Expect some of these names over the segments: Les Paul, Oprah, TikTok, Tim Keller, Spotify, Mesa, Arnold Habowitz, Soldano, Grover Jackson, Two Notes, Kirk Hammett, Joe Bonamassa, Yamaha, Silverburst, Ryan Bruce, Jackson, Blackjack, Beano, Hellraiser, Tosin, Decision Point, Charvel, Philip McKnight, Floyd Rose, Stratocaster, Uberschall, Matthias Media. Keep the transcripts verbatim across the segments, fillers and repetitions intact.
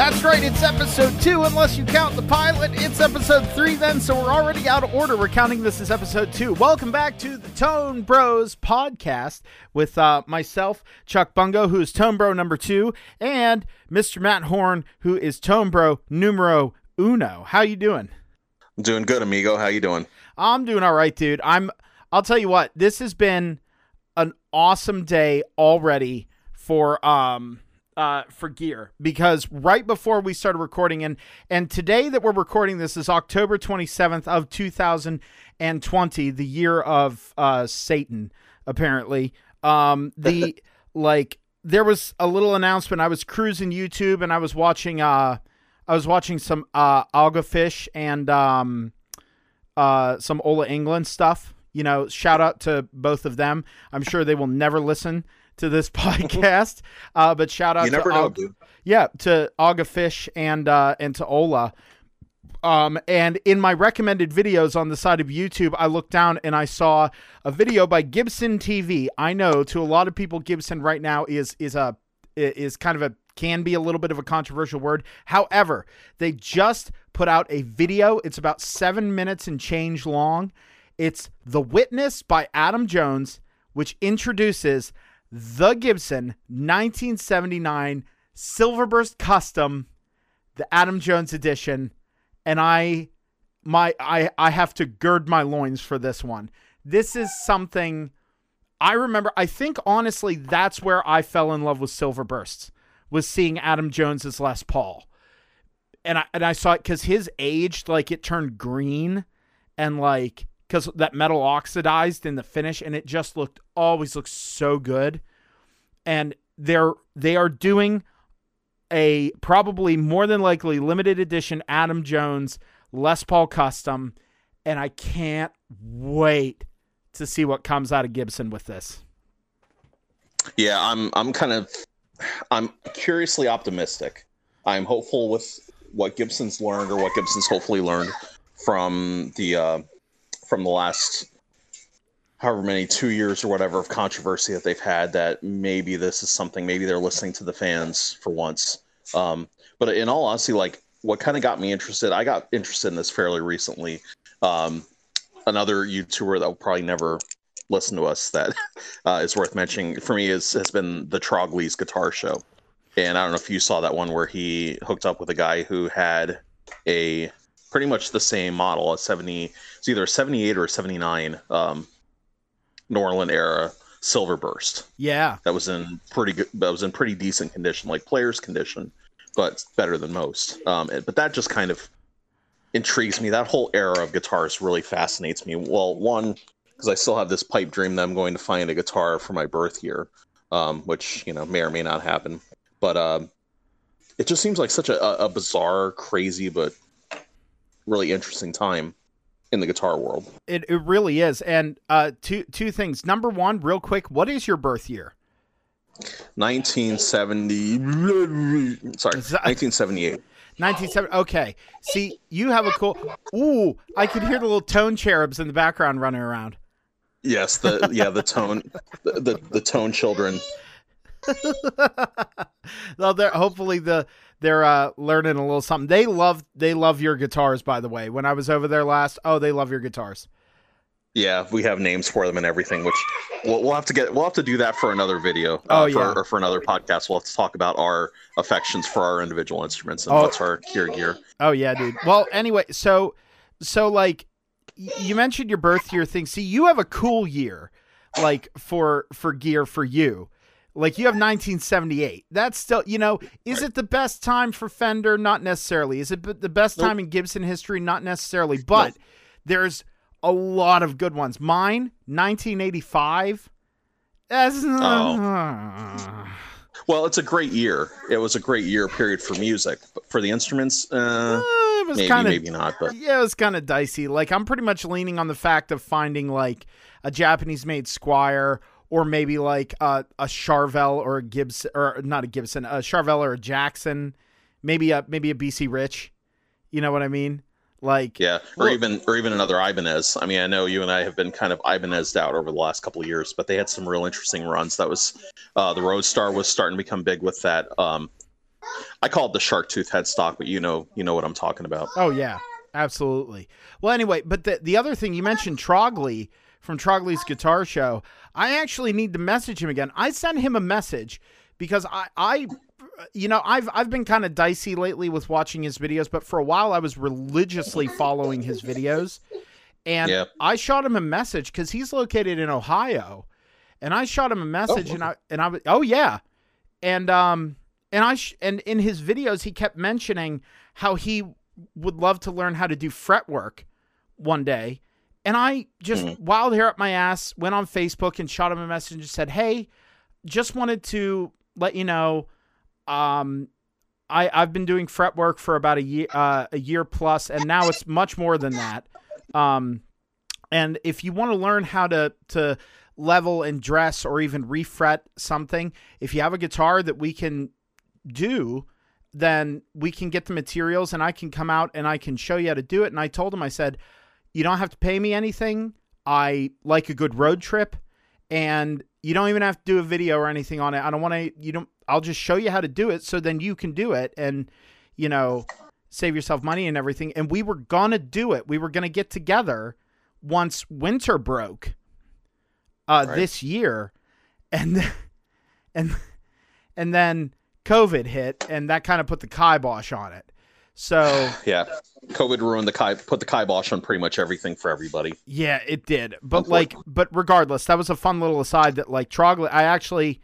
That's right, it's episode two, unless you count the pilot. It's episode three then, so we're already out of order. We're counting this as episode two. Welcome back to the Tone Bros podcast with uh, myself, Chuck Bungo, who is Tone Bro number two, and Mister Matt Horn, who is Tone Bro numero uno. How you doing? I'm doing good, amigo. How you doing? I'm doing all right, dude. I'm, I'll tell you what, this has been an awesome day already for... um. Uh, for gear, because right before we started recording, and and today that we're recording this is October twenty-seventh of two thousand twenty, the year of uh, Satan, apparently. Um, the like there was a little announcement. I was cruising YouTube and I was watching uh, I was watching some uh, alga fish and um, uh, some Ola Englund stuff. You know, shout out to both of them. I'm sure they will never listen to this podcast, uh, but shout out you to never know, Aug- dude. yeah to Auga Fish and uh, and to Ola. Um, and in my recommended videos on the side of YouTube, I looked down and I saw a video by Gibson T V. I know to a lot of people, Gibson right now is is a is kind of a can be a little bit of a controversial word. However, they just put out a video. It's about seven minutes and change long. It's The Witness by Adam Jones, which introduces the Gibson nineteen seventy-nine Silverburst Custom, the Adam Jones edition, and I, my, I, I have to gird my loins for this one. This is something I remember. I think honestly, that's where I fell in love with Silverbursts, was seeing Adam Jones's Les Paul, and I and I saw it because his aged, like it turned green, and like. Because that metal oxidized in the finish, and it just looked always looked so good. And they're they are doing a probably more than likely limited edition Adam Jones Les Paul Custom, and I can't wait to see what comes out of Gibson with this. Yeah, I'm I'm kind of I'm curiously optimistic. I'm hopeful with what Gibson's learned, or what Gibson's hopefully learned from the. Uh, from the last however many two years or whatever of controversy that they've had, that maybe this is something, maybe they're listening to the fans for once. Um, but in all honesty, like what kind of got me interested, I got interested in this fairly recently. Um, another YouTuber that will probably never listen to us that uh, is worth mentioning for me is, has been the Trogly's guitar show. And I don't know if you saw that one where he hooked up with a guy who had a, pretty much the same model, a seventy, it's either a seventy-eight or a seventy-nine um, Norland era Silverburst. Yeah, that was in pretty good. That was in pretty decent condition, like player's condition, but better than most. Um, but that just kind of intrigues me. That whole era of guitars really fascinates me. Well, one, because I still have this pipe dream that I'm going to find a guitar for my birth year, um, which you know may or may not happen. But uh, it just seems like such a, a bizarre, crazy, but really interesting time in the guitar world. It it really is. And uh, two two things. Number one, real quick, what is your birth year? nineteen seventy Sorry, nineteen seventy-eight nineteen seventy Okay. See, you have a cool. Ooh, I could hear the little tone cherubs in the background running around. Yes, the yeah the tone the, the the tone children. Well, they're hopefully the. They're uh, learning a little something. They love they love your guitars, by the way. When I was over there last, oh, they love your guitars. Yeah, we have names for them and everything, which we'll, we'll have to get. We'll have to do that for another video, uh, oh, yeah. for, or for another podcast. We'll have to talk about our affections for our individual instruments and oh. what's our gear gear. Oh yeah, dude. Well, anyway, so so like you mentioned your birth year thing. See, you have a cool year, like for for gear for you. Like you have nineteen seventy-eight That's still, you know, is right. It the best time for Fender? Not necessarily. Is it the best nope. time in Gibson history? Not necessarily. But nope. there's a lot of good ones. Mine, nineteen eighty-five That's... Oh. Well, it's a great year. It was a great year period for music. But for the instruments, uh, uh, it was maybe, kinda, maybe not. But yeah, it was kind of dicey. Like I'm pretty much leaning on the fact of finding like a Japanese-made Squire, or maybe like uh, a Charvel or a Gibson, or not a Gibson, a Charvel or a Jackson, maybe a maybe a B C Rich, you know what I mean? Like yeah, or well, even or even another Ibanez. I mean, I know you and I have been kind of Ibanezed out over the last couple of years, but they had some real interesting runs. That was uh, the Roadstar was starting to become big with that. Um, I call it the shark tooth headstock, but you know, you know what I'm talking about. Oh yeah, absolutely. Well, anyway, but the, the other thing you mentioned, Trogly from Trogly's Guitar Show, I actually need to message him again. I sent him a message because I, I, you know, I've, I've been kind of dicey lately with watching his videos, but for a while I was religiously following his videos, and yeah. I shot him a message cause he's located in Ohio, and I shot him a message oh, and I, and I was, oh yeah. And, um, And I sh- and in his videos, he kept mentioning how he would love to learn how to do fretwork one day. And I just mm-hmm. wild hair up my ass, went on Facebook and shot him a message and said, hey, just wanted to let you know, um, I, I've been doing fretwork for about a year, uh, a year plus, and now it's much more than that. Um, and if you want to learn how to to level and dress or even refret something, if you have a guitar that we can do, then we can get the materials and I can come out and I can show you how to do it. And I told him, I said, you don't have to pay me anything. I like a good road trip, and you don't even have to do a video or anything on it. I don't want to, you don't, I'll just show you how to do it. So then you can do it and, you know, save yourself money and everything. And we were going to do it. We were going to get together once winter broke, uh, right. this year. And, and, and then COVID hit, and that kind of put the kibosh on it. So yeah, COVID ruined the ki- put the kibosh on pretty much everything for everybody. Yeah, it did. But like, but regardless, that was a fun little aside that like Trogly, I actually,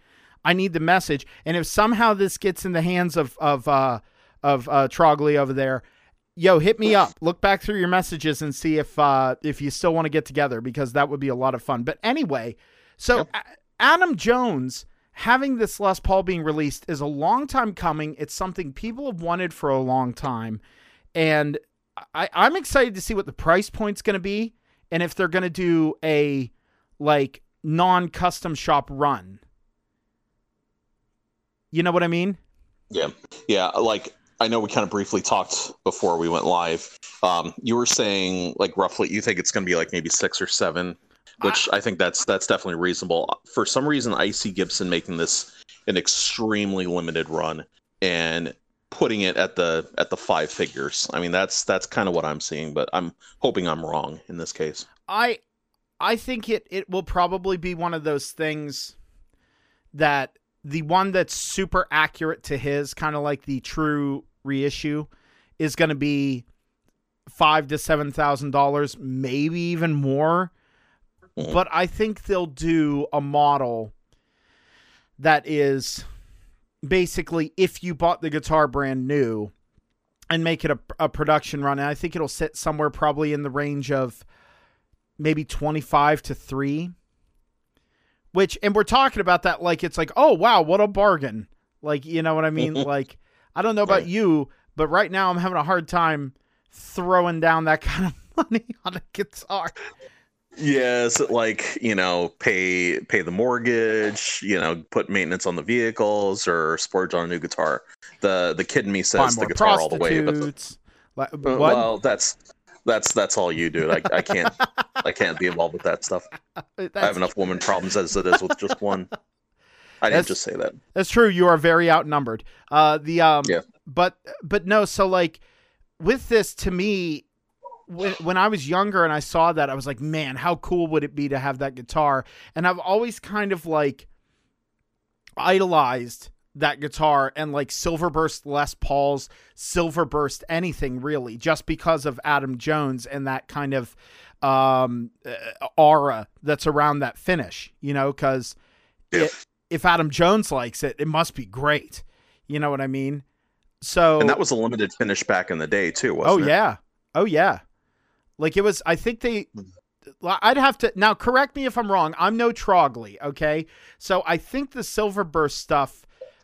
I need the message. And if somehow this gets in the hands of, of, uh, of, uh, Trogly over there, yo, hit me up, look back through your messages and see if, uh, if you still want to get together, because that would be a lot of fun. But anyway, so yep. Adam Jones, having this Les Paul being released is a long time coming. It's something people have wanted for a long time. And I, I'm excited to see what the price point's going to be, and if they're going to do a like non-custom shop run. You know what I mean? Yeah. Yeah. Like, I know we kind of briefly talked before we went live. Um, you were saying like roughly, you think it's going to be like maybe six or seven, which I think that's that's definitely reasonable. For some reason, I see Gibson making this an extremely limited run and putting it at the at the five figures. I mean, that's that's kind of what I'm seeing, but I'm hoping I'm wrong in this case. I I think it, it will probably be one of those things that the one that's super accurate to his, kind of like the true reissue, is going to be five to seven thousand dollars, maybe even more. But I think they'll do a model that is basically if you bought the guitar brand new, and make it a, a production run. And I think it'll sit somewhere probably in the range of maybe twenty-five to three, which, and we're talking about that like it's like, oh, wow, what a bargain. Like, you know what I mean? Like, I don't know about you, but right now I'm having a hard time throwing down that kind of money on a guitar. Yes, like, you know, pay pay the mortgage, you know, put maintenance on the vehicles, or splurge on a new guitar. The the kid in me says the guitar all the way, but the, what? well, that's that's that's all you, dude. I, I can't I can't be involved with that stuff. That's, I have enough woman problems as it is with just one. I didn't just say that. That's true. You are very outnumbered. Uh, the um, yeah. but but no. So like with this, to me, When, when I was younger and I saw that, I was like, man, how cool would it be to have that guitar? And I've always kind of like idolized that guitar and like Silverburst Les Pauls, Silverburst anything really, just because of Adam Jones and that kind of um, aura that's around that finish, you know, because if, if Adam Jones likes it, it must be great. You know what I mean? So, and that was a limited finish back in the day too, wasn't it? Oh, yeah. Oh, yeah. Like it was, I think they, I'd have to, now correct me if I'm wrong. I'm no Trogly, okay? So I think the Silverburst stuff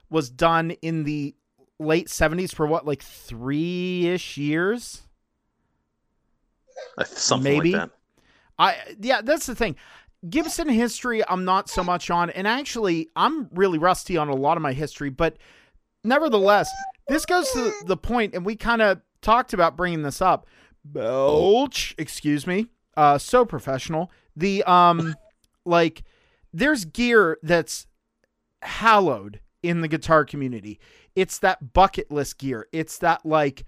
was done in the late seventies for what, like three-ish years? Something Maybe. like that. I, yeah, that's the thing. Gibson history, I'm not so much on, and actually, I'm really rusty on a lot of my history, but nevertheless, this goes to the point, and we kind of talked about bringing this up. Belch, excuse me. Uh, so professional. The, um, like, there's gear that's hallowed in the guitar community. It's that bucket list gear. It's that, like,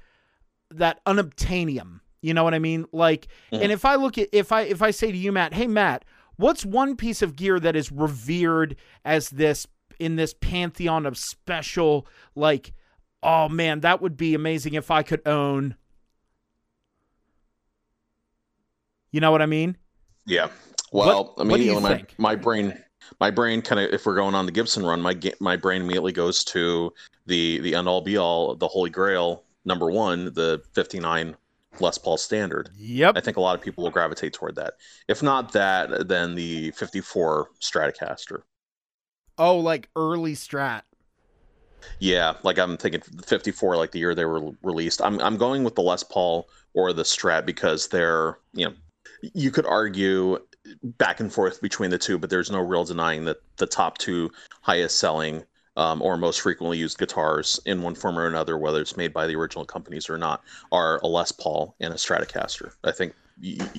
that unobtainium. You know what I mean? Like, yeah. And if I look at, if I, if I say to you, Matt, hey, Matt, what's one piece of gear that is revered as this, in this pantheon of special, like, oh man, that would be amazing if I could own. You know what I mean? Yeah. Well, what, immediately what do you think? my, my brain, my brain kind of, if we're going on the Gibson run, my, my brain immediately goes to the, the end all be all, the Holy Grail, number one, the fifty-nine Les Paul Standard. Yep. I think a lot of people will gravitate toward that. If not that, then the fifty-four Stratocaster. Oh, like early Strat. Yeah, like I'm thinking fifty-four, like the year they were released. I'm I'm going with the Les Paul or the Strat because they're, you know, you could argue back and forth between the two, but there's no real denying that the top two highest selling um, or most frequently used guitars in one form or another, whether it's made by the original companies or not, are a Les Paul and a Stratocaster. I think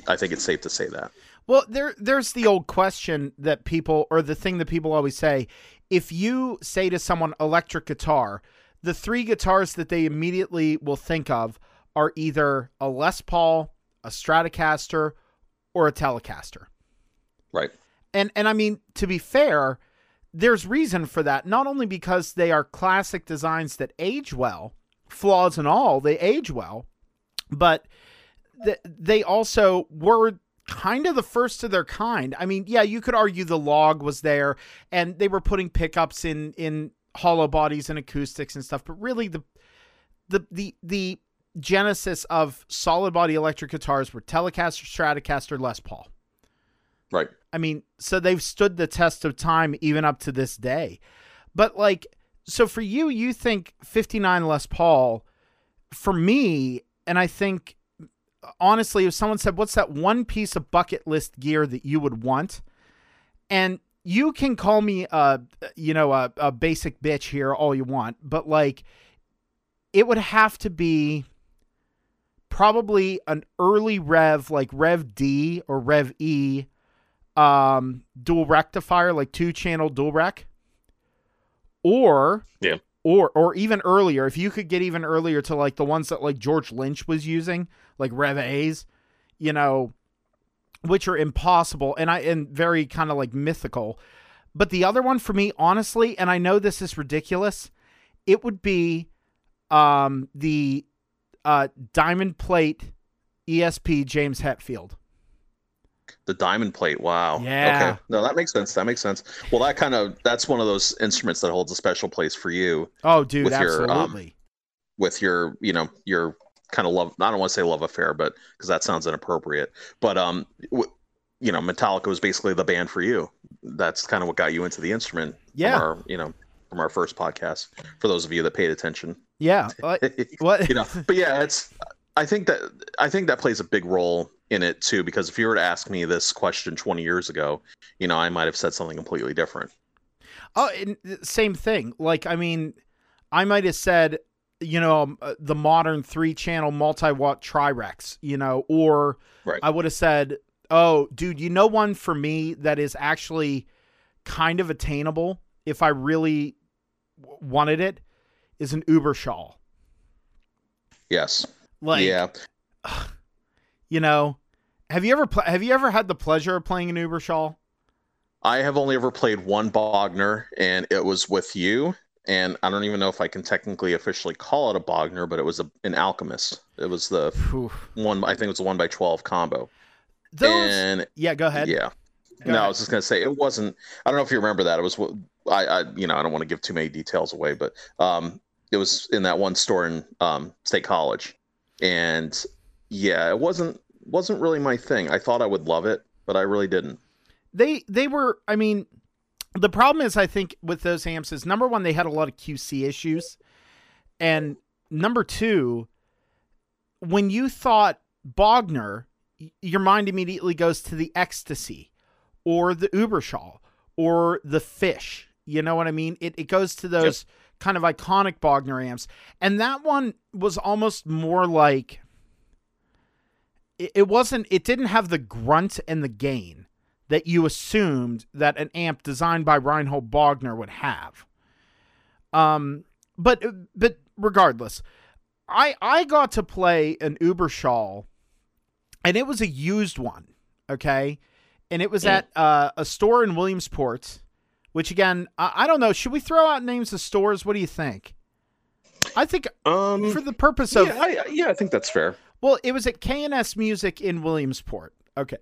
I think it's safe to say that. Well, there, there's the old question that people, or the thing that people always say, if you say to someone electric guitar, the three guitars that they immediately will think of are either a Les Paul, a Stratocaster, or a Telecaster. Right. And, and I mean, to be fair, there's reason for that, not only because they are classic designs that age well, flaws and all, they age well, but th- they also were kind of the first of their kind. I mean, yeah, you could argue the Log was there and they were putting pickups in, in hollow bodies and acoustics and stuff, but really the, the, the, the genesis of solid body electric guitars were Telecaster, Stratocaster, Les Paul. Right. I mean, so they've stood the test of time even up to this day, but like, so for you, you think fifty-nine Les Paul. For me, and I think, honestly, if someone said, what's that one piece of bucket list gear that you would want? And you can call me a, you know, a, a basic bitch here all you want, but like, it would have to be probably an early Rev, like Rev D or Rev E, um, dual rectifier, like two channel dual rec, or, yeah, or, or even earlier, if you could get even earlier to like the ones that like George Lynch was using, like Rev A's, you know, which are impossible and I and very kind of like mythical. But the other one for me, honestly, and I know this is ridiculous, it would be um, the uh, diamond plate E S P James Hetfield. The diamond plate. Wow. Yeah. Okay. No, that makes sense. That makes sense. Well, that kind of, that's one of those instruments that holds a special place for you. Oh, dude. With absolutely. Your, um, with your, you know, your kind of love, I don't want to say love affair, but because that sounds inappropriate, but, um, w- you know, Metallica was basically the band for you. That's kind of what got you into the instrument. Yeah. From our, you know, from our first podcast, for those of you that paid attention. Yeah. What? You know, but yeah, it's, I think that, I think that plays a big role in it too, because if you were to ask me this question twenty years ago, you know, I might've said something completely different. Oh, and same thing. Like, I mean, I might've said, you know, the modern three channel multi-watt Tri-Rex, you know, or right. I would have said, oh dude, you know, one for me that is actually kind of attainable if I really wanted it is an Uberschall. Yes. Like, yeah. You know, have you ever, pl- have you ever had the pleasure of playing an Uberschall? I have only ever played one Bogner, and it was with you. And I don't even know if I can technically officially call it a Bogner, but it was a, an Alchemist. It was the Oof. one, I think it was the one by twelve combo. Those, and yeah, go ahead. Yeah. Go no, ahead. I was just going to say, it wasn't, I don't know if you remember that. It was, I, I you know, I don't want to give too many details away, but um, it was in that one store in um, State College. And yeah, it wasn't, wasn't really my thing. I thought I would love it, but I really didn't. They, they were, I mean, the problem is, I think, with those amps is, number one, they had a lot of Q C issues. And number two, when you thought Bogner, your mind immediately goes to the Ecstasy or the Uberschall or the Fish. You know what I mean? It it goes to those yep. kind of iconic Bogner amps. And that one was almost more like, it, it wasn't, it didn't have the grunt and the gain that you assumed that an amp designed by Reinhold Bogner would have. Um, but but regardless, I I got to play an Uberschall, and it was a used one, okay? And it was mm. at uh, a store in Williamsport, which, again, I, I don't know. Should we throw out names of stores? What do you think? I think um, for the purpose of... Yeah I, yeah, I think that's fair. Well, it was at K and S Music in Williamsport. Okay.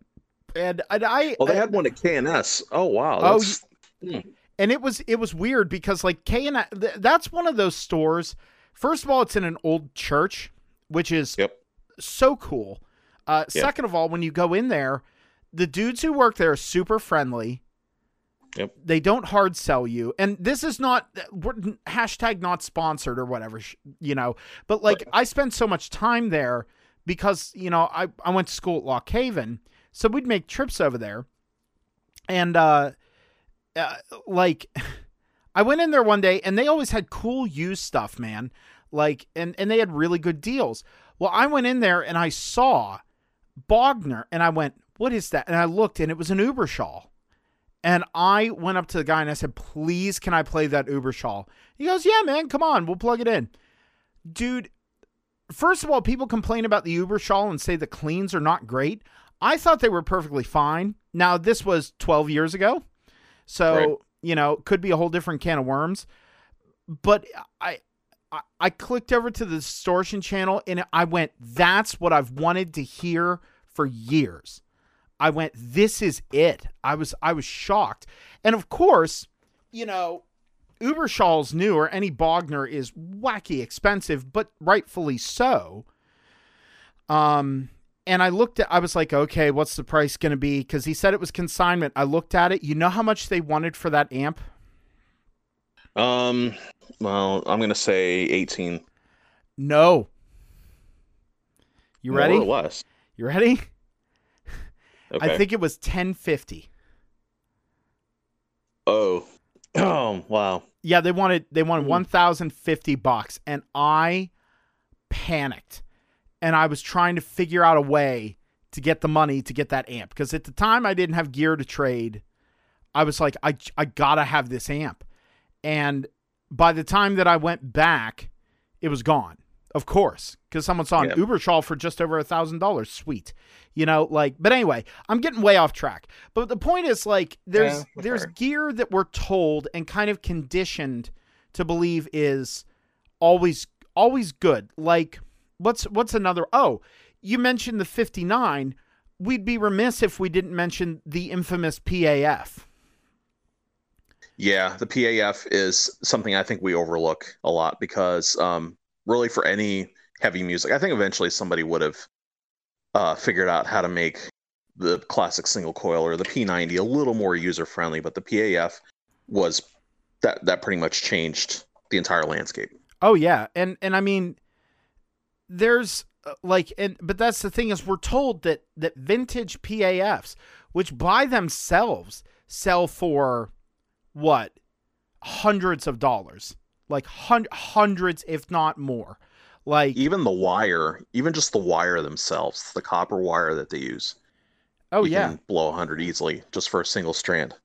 And, and I... Well, they had I, one at K and S. Oh, wow. That's... Oh, mm. And it was it was weird because, like, K and S... That's one of those stores. First of all, it's in an old church, which is yep. so cool. Uh, yep. Second of all, when you go in there, the dudes who work there are super friendly. Yep. They don't hard sell you. And this is not we're, hashtag not sponsored or whatever, you know, but like right. I spent so much time there because, you know, I, I went to school at Lock Haven. So we'd make trips over there. And uh, uh, like I went in there one day and they always had cool used stuff, man. Like, and, and they had really good deals. Well, I went in there and I saw Bogner and I went, what is that? And I looked and it was an Uberschall. And I went up to the guy and I said, please, can I play that Uberschall? He goes, yeah, man, come on. We'll plug it in. Dude, first of all, people complain about the Uberschall and say the cleans are not great. I thought they were perfectly fine. Now, this was twelve years ago. So, right. you know, could be a whole different can of worms. But I, I, I clicked over to the distortion channel and I went, that's what I've wanted to hear for years. I went, this is it. I was, I was shocked. And of course, you know, Uberschall's new or any Bogner is wacky expensive, but rightfully so. Um, and I looked at, I was like, okay, what's the price going to be? Cause he said it was consignment. I looked at it. You know how much they wanted for that amp? Um, well, I'm going to say eighteen. No. You ready? More or less. You ready? Okay. I think it was ten fifty. Oh. Oh, wow. Yeah, they wanted they wanted one thousand fifty bucks, and I panicked. And I was trying to figure out a way to get the money to get that amp because at the time I didn't have gear to trade. I was like, I I got to have this amp. And by the time that I went back, it was gone. Of course, because someone saw an yeah. Uberschall for just over a thousand dollars. Sweet, you know, like. But anyway, I'm getting way off track. But the point is, like, there's yeah, there's sure. gear that we're told and kind of conditioned to believe is always always good. Like, what's what's another? Oh, you mentioned the fifty-nine. We'd be remiss if we didn't mention the infamous P A F. Yeah, the P A F is something I think we overlook a lot because. Um, Really, for any heavy music, I think eventually somebody would have uh, figured out how to make the classic single coil or the P ninety a little more user friendly. But the P A F was that that pretty much changed the entire landscape. Oh yeah, and and I mean, there's uh, like, and but that's the thing is we're told that that vintage P A Fs, which by themselves sell for what hundreds of dollars. Like hun- hundreds, if not more. Like even the wire, even just the wire themselves, the copper wire that they use. Oh yeah, you can blow a hundred easily just for a single strand.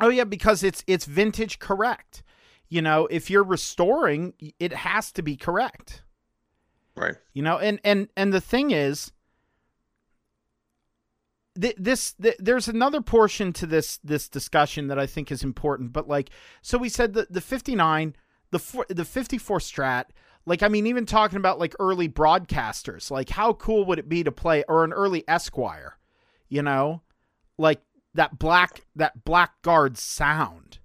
Oh yeah, because it's it's vintage correct. You know, if you're restoring, it has to be correct. Right. You know, and and and the thing is, th- this th- there's another portion to this this discussion that I think is important. But like, so we said the the fifty-nine. The four, the fifty-four Strat, like, I mean, even talking about like early broadcasters, like how cool would it be to play or an early Esquire, you know, like that black, that Blackguard sound.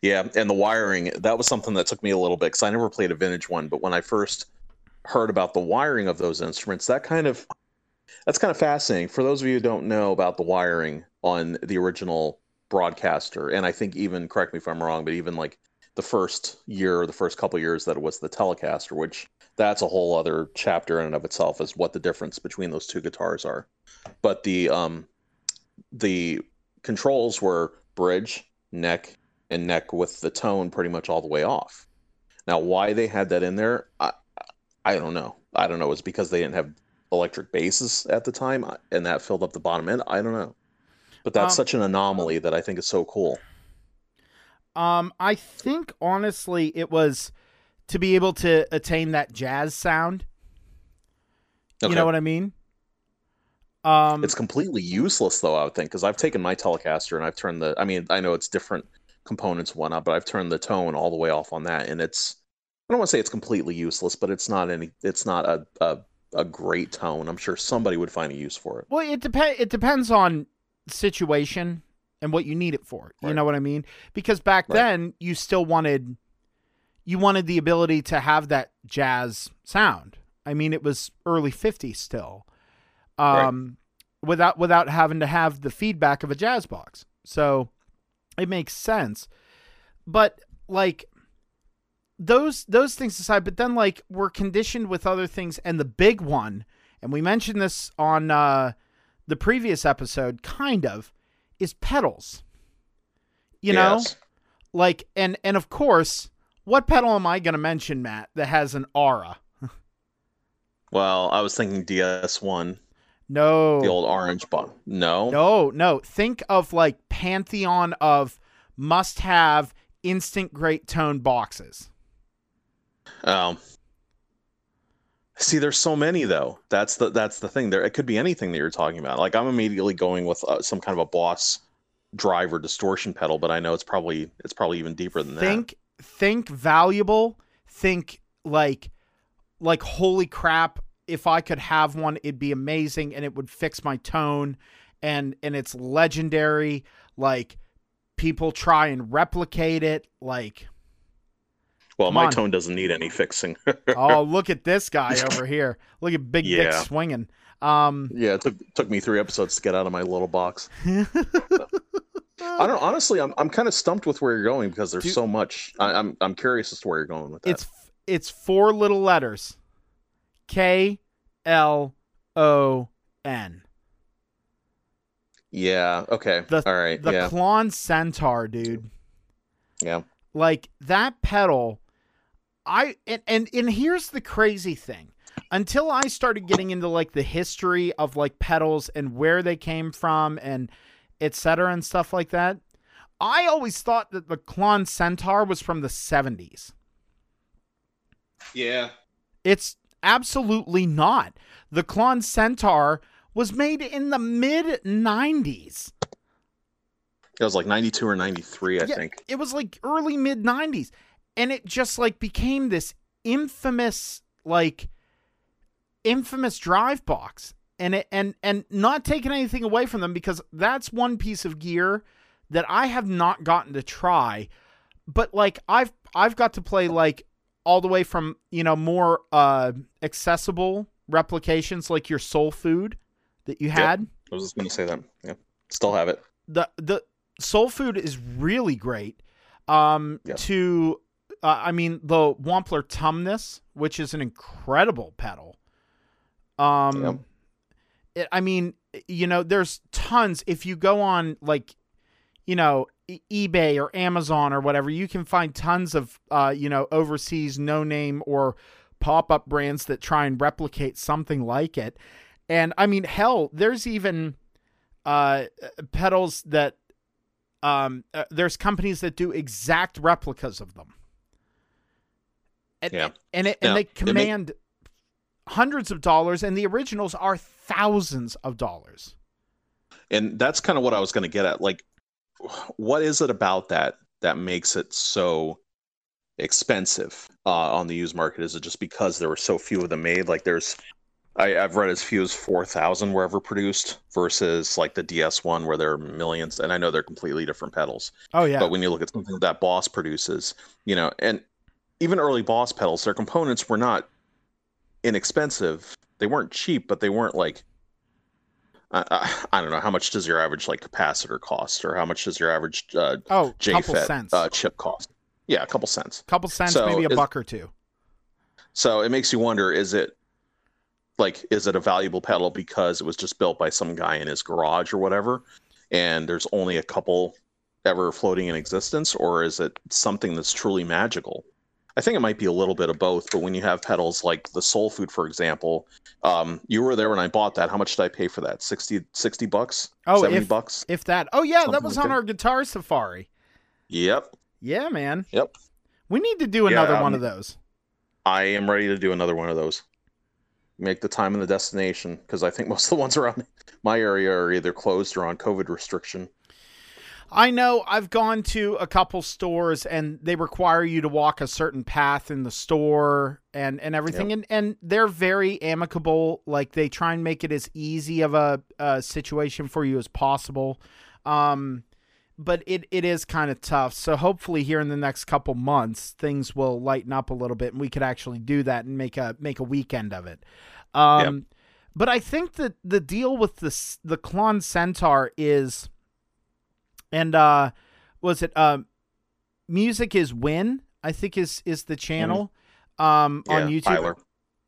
Yeah. And the wiring, that was something that took me a little bit because I never played a vintage one. But when I first heard about the wiring of those instruments, that kind of, that's kind of fascinating. For those of you who don't know about the wiring on the original broadcaster, and I think even, correct me if I'm wrong, but even like, the first year or the first couple years that it was the Telecaster, which that's a whole other chapter in and of itself is what the difference between those two guitars are. But the, um, the controls were bridge, neck, and neck with the tone pretty much all the way off. Now, why they had that in there, I, I don't know. I don't know. It was because they didn't have electric basses at the time and that filled up the bottom end. I don't know. But that's um, such an anomaly that I think is so cool. Um, I think, honestly, it was to be able to attain that jazz sound. Okay. You know what I mean? Um, it's completely useless, though, I would think, because I've taken my Telecaster and I've turned the... I mean, I know it's different components and whatnot, but I've turned the tone all the way off on that, and it's... I don't want to say it's completely useless, but it's not any. It's not a, a a great tone. I'm sure somebody would find a use for it. Well, it depends. It depends on situation and what you need it for. Right. You know what I mean? Because back right. then, you still wanted you wanted the ability to have that jazz sound. I mean, it was early fifties still, um, right. without without having to have the feedback of a jazz box. So it makes sense, but like. Those those things aside, but then like we're conditioned with other things, and the big one, and we mentioned this on uh, the previous episode, kind of, is pedals. You yes. know, like and and of course, what pedal am I going to mention, Matt, that has an aura? Well, I was thinking D S one. No, the old orange button. No, no, no. Think of like pantheon of must-have instant great tone boxes. Um, see, there's so many though. That's the that's the thing. There, it could be anything that you're talking about. Like I'm immediately going with uh, some kind of a Boss driver distortion pedal, but I know it's probably it's probably even deeper than think, that. Think think valuable. Think like like holy crap! If I could have one, it'd be amazing, and it would fix my tone, and and it's legendary. Like people try and replicate it, like. Well, my tone doesn't need any fixing. Oh, look at this guy over here. Look at Big yeah. Dick swinging. Um, yeah, it took, took me three episodes to get out of my little box. I don't honestly, I'm I'm kind of stumped with where you're going because there's Dude, so much. I, I'm I'm curious as to where you're going with that. It's it's four little letters. K L O N. Yeah, okay. The, All right. The yeah. Klon Centaur, dude. Yeah. Like that pedal I and, and and here's the crazy thing. Until I started getting into like the history of like pedals and where they came from and et cetera and stuff like that, I always thought that the Klon Centaur was from the seventies. Yeah. It's absolutely not. The Klon Centaur was made in the mid nineties. It was like ninety-two or ninety-three, I yeah, think. It was like early mid nineties. And it just like became this infamous, like infamous drive box, and it, and, and not taking anything away from them, because that's one piece of gear that I have not gotten to try, but like I've, I've got to play like all the way from, you know, more, uh, accessible replications, like your Soul Food that you had. Yep. I was just going to say that. Yeah. Still have it. The, the Soul Food is really great. Um, yeah. to, Uh, I mean, the Wampler Tumnus, which is an incredible pedal. Um, yep. it, I mean, you know, there's tons. If you go on, like, you know, e- eBay or Amazon or whatever, you can find tons of, uh, you know, overseas no-name or pop-up brands that try and replicate something like it. And, I mean, hell, there's even uh, pedals that, um, uh, there's companies that do exact replicas of them. And yeah. and, it, and yeah. they command it may... hundreds of dollars, and the originals are thousands of dollars. And that's kind of what I was going to get at. Like, what is it about that that makes it so expensive uh, on the used market? Is it just because there were so few of them made? Like, there's, I, I've read as few as four thousand were ever produced versus like the D S one where there are millions. And I know they're completely different pedals. Oh, yeah. But when you look at something that Boss produces, you know, and even early Boss pedals, their components were not inexpensive. They weren't cheap, but they weren't like, uh, I, I don't know, how much does your average like capacitor cost, or how much does your average uh, oh, J FET uh, chip cost? Yeah, a couple cents. Couple cents, so maybe a is, buck or two. So it makes you wonder, is it like, is it a valuable pedal because it was just built by some guy in his garage or whatever, and there's only a couple ever floating in existence, or is it something that's truly magical? I think it might be a little bit of both, but when you have pedals like the Soul Food, for example, um, you were there when I bought that. How much did I pay for that? sixty, sixty bucks? Oh, seventy if, bucks? If that. Oh, yeah, that was like on that. Our Guitar Safari. Yep. Yeah, man. Yep. We need to do another yeah, um, one of those. I am ready to do another one of those. Make the time and the destination, because I think most of the ones around my area are either closed or on COVID restriction. I know I've gone to a couple stores and they require you to walk a certain path in the store and, and everything. Yep. And, and they're very amicable. Like, they try and make it as easy of a, a situation for you as possible. Um, but it, it is kind of tough. So hopefully here in the next couple months, things will lighten up a little bit and we could actually do that and make a, make a weekend of it. Um, yep. But I think that the deal with this, the Klon Centaur is, and uh, was it uh, Music is Win, I think is, is the channel mm. um, yeah, on YouTube. Tyler.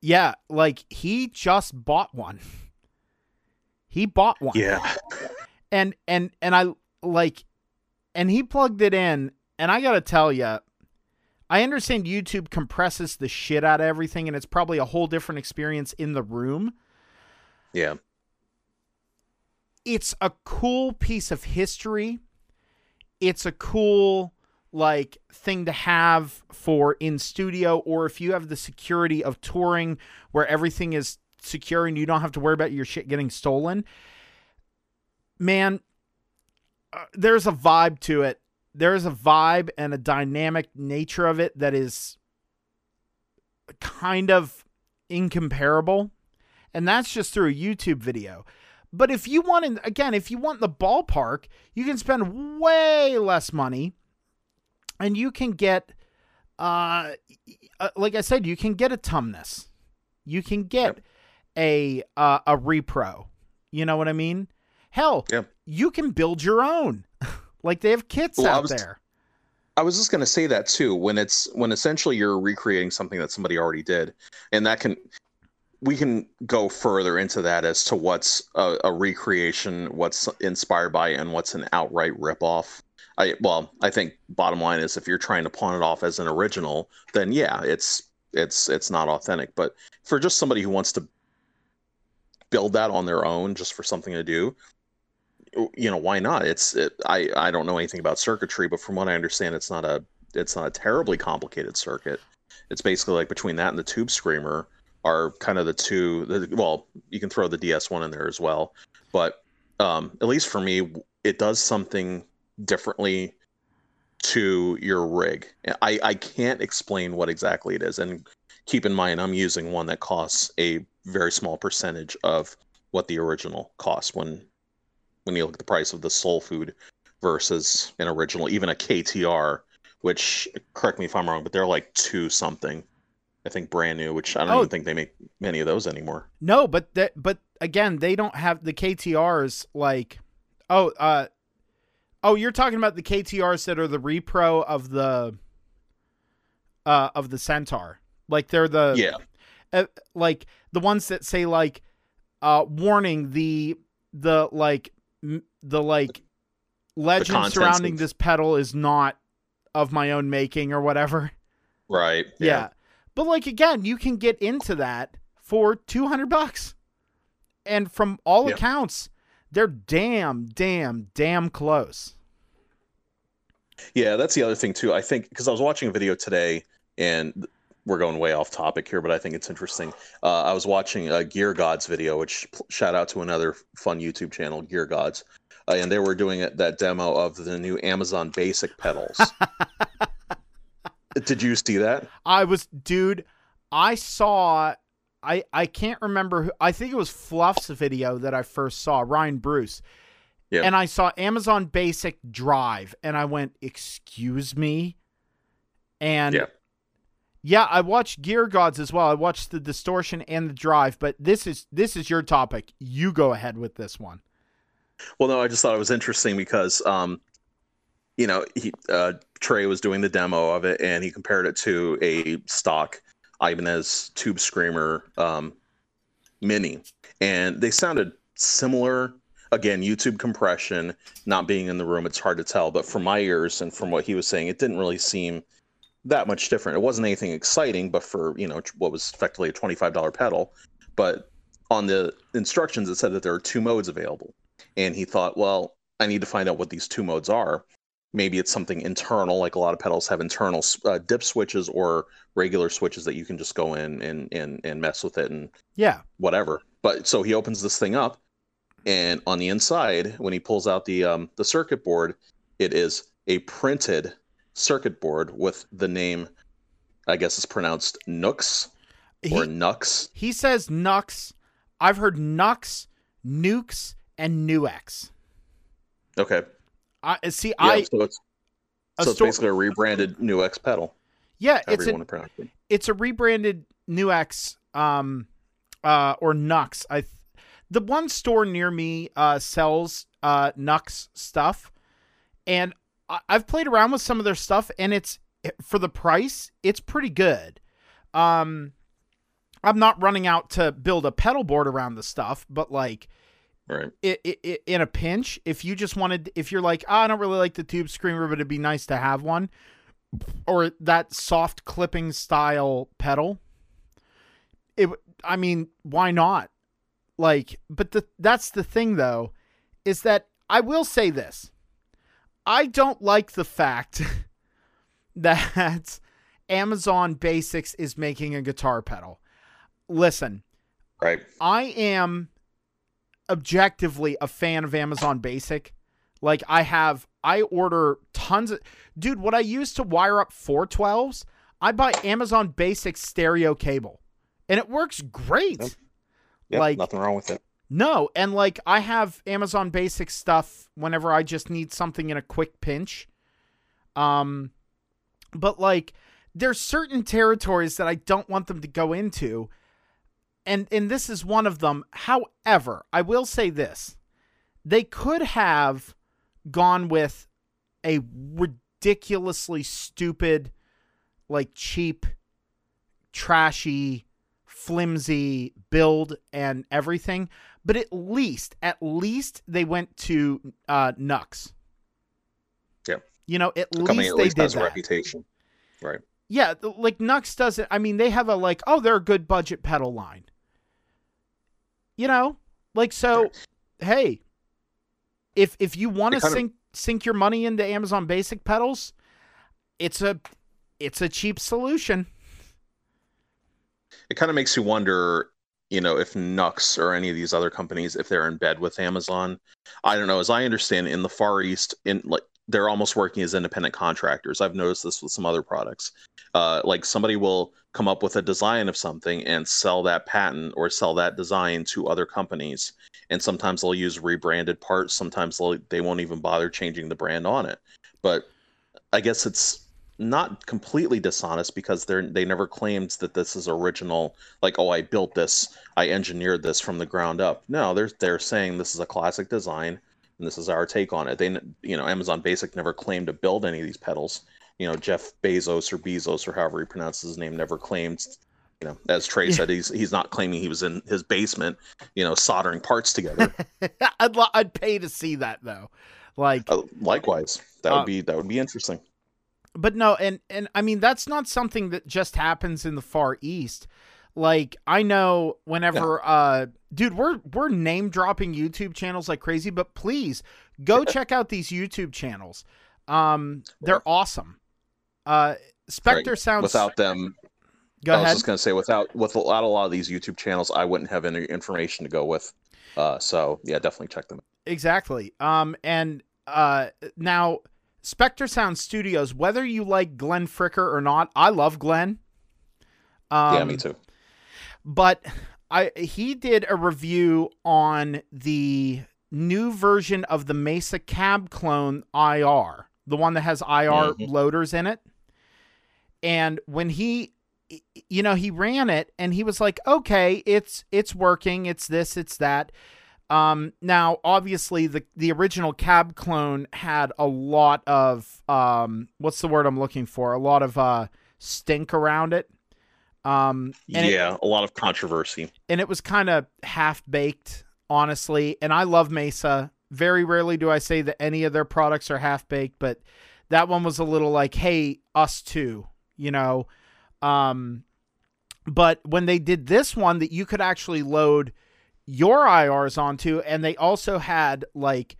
Yeah, like, he just bought one. He bought one. Yeah. And and and I like, and he plugged it in, and I gotta tell you, I understand YouTube compresses the shit out of everything, and it's probably a whole different experience in the room. Yeah. It's a cool piece of history. It's a cool, like, thing to have for in studio, or if you have the security of touring where everything is secure and you don't have to worry about your shit getting stolen. Man, uh, there's a vibe to it. There's a vibe and a dynamic nature of it that is kind of incomparable. And that's just through a YouTube video. But if you want, in, again, if you want the ballpark, you can spend way less money and you can get, uh, like I said, you can get a Tumnus. You can get yep. a, uh, a repro. You know what I mean? Hell, yep. you can build your own. Like, they have kits well, out I was, there. I was just going to say that too, when it's, when essentially you're recreating something that somebody already did, and that can, we can go further into that as to what's a, a recreation, what's inspired by, and what's an outright ripoff. I, well, I think bottom line is, if you're trying to pawn it off as an original, then yeah, it's, it's, it's not authentic. But for just somebody who wants to build that on their own, just for something to do, you know, why not? It's, it, I, I don't know anything about circuitry, but from what I understand, it's not a, it's not a terribly complicated circuit. It's basically like between that and the Tube Screamer are kind of the two, the, well, you can throw the D S one in there as well. But um, at least for me, it does something differently to your rig. I, I can't explain what exactly it is. And keep in mind, I'm using one that costs a very small percentage of what the original costs when when you look at the price of the Soul Food versus an original, even a K T R, which, correct me if I'm wrong, but they're like two something. I think brand new, which I don't oh. even think they make many of those anymore. No, but that, but again, they don't have the K T Rs like, oh, uh, oh, you're talking about the K T Rs that are the repro of the, uh, of the Centaur. Like, they're the, yeah, uh, like the ones that say like, uh, warning the, the, like, m- the, like legend the surrounding of- this pedal is not of my own making or whatever. Right. Yeah. yeah. But, like, again, you can get into that for two hundred bucks. And from all yep. accounts, they're damn, damn, damn close. Yeah, that's the other thing, too. I think, because I was watching a video today, and we're going way off topic here, but I think it's interesting. Uh, I was watching a Gear Gods video, which, shout out to another fun YouTube channel, Gear Gods. Uh, and they were doing that demo of the new Amazon Basic pedals. Did you see that? I was, dude, I saw, I, I can't remember who, I think it was Fluff's video that I first saw, Ryan Bruce. Yep. And I saw Amazon Basic Drive, and I went, excuse me? And yep. yeah, I watched Gear Gods as well. I watched the Distortion and the Drive, but this is, this is your topic. You go ahead with this one. Well, no, I just thought it was interesting because, um, you know, he, uh, Trey was doing the demo of it, and he compared it to a stock Ibanez Tube Screamer um, Mini, and they sounded similar. Again, YouTube compression, not being in the room, it's hard to tell. But from my ears and from what he was saying, it didn't really seem that much different. It wasn't anything exciting, but for, you know, what was effectively a twenty-five dollars pedal. But on the instructions, it said that there are two modes available, and he thought, well, I need to find out what these two modes are. Maybe it's something internal, like a lot of pedals have internal uh, dip switches or regular switches that you can just go in and, and, and mess with it and yeah, whatever. But so he opens this thing up, and on the inside, when he pulls out the um, the circuit board, it is a printed circuit board with the name, I guess it's pronounced N U X or he, Nux. He says Nux. I've heard Nux, Nukes, and N U X. Okay. I see. Yeah, I so it's, so it's basically a rebranded N U X pedal. Yeah, it's a, it. it's a rebranded N U X um, uh, or N U X. I the one store near me uh, sells uh, N U X stuff, and I, I've played around with some of their stuff, and it's for the price, it's pretty good. Um, I'm not running out to build a pedal board around the stuff, but like. Right. It, it, it, in a pinch, if you just wanted, if you're like, oh, I don't really like the Tube Screamer, but it'd be nice to have one, or that soft clipping style pedal. It, I mean, why not? Like, but the that's the thing though, is that I will say this: I don't like the fact that Amazon Basics is making a guitar pedal. Listen, right? I am. Objectively a fan of Amazon Basic. Like I have, I order tons of, dude, what I use to wire up four twelves, I buy Amazon Basic stereo cable and it works great. Yep, like nothing wrong with it. No. And like I have Amazon Basic stuff whenever I just need something in a quick pinch. Um, but like there's certain territories that I don't want them to go into. And and this is one of them. However, I will say this. They could have gone with a ridiculously stupid, like cheap, trashy, flimsy build and everything. But at least, at least they went to uh, N U X. Yeah. You know, at the least at they least did has that. A reputation. Right. Yeah, like N U X doesn't. I mean, they have a like, oh, they're a good budget pedal line. You know, like, so, hey, if if you want to sink of... sink your money into Amazon Basic pedals, it's a it's a cheap solution. It kind of makes you wonder, you know, if N U X or any of these other companies, if they're in bed with Amazon. I don't know. As I understand, in the Far East, in like they're almost working as independent contractors. I've noticed this with some other products. Uh, like somebody will come up with a design of something and sell that patent or sell that design to other companies. And sometimes they'll use rebranded parts. Sometimes they won't even bother changing the brand on it. But I guess it's not completely dishonest because they're, they never claimed that this is original. Like, oh, I built this. I engineered this from the ground up. No, they're, they're saying this is a classic design. And this is our take on it. They, you know, Amazon Basic never claimed to build any of these pedals. You know, Jeff Bezos or Bezos or however he pronounces his name never claimed, you know, as Trey yeah. said, he's he's not claiming he was in his basement, you know, soldering parts together. I'd lo- I'd pay to see that though. Like uh, likewise, that uh, would be that would be interesting. But no, and and I mean that's not something that just happens in the Far East. Like I know whenever, yeah. uh, dude, we're, we're name dropping YouTube channels like crazy, but please go check out these YouTube channels. Um, they're right. awesome. Uh, Spectre right. sounds without them. Go I ahead. I was just going to say without, with a lot, a lot of these YouTube channels, I wouldn't have any information to go with. Uh, so yeah, definitely check them out. Exactly. Um, and, uh, now Spectre Sound Studios, whether you like Glenn Fricker or not, I love Glenn. Um, yeah, me too. But I he did a review on the new version of the Mesa Cab Clone I R, the one that has I R mm-hmm. loaders in it. And when he, you know, he ran it and he was like, okay, it's it's working. It's this, it's that. Um, now, obviously, the, the original Cab Clone had a lot of, um, what's the word I'm looking for? A lot of uh, stink around it. Um, and yeah, it, a lot of controversy and it was kind of half baked, honestly. And I love Mesa. Very rarely do I say that any of their products are half baked, but that one was a little like, hey, us too, you know? Um, but when they did this one that you could actually load your I Rs onto, and they also had like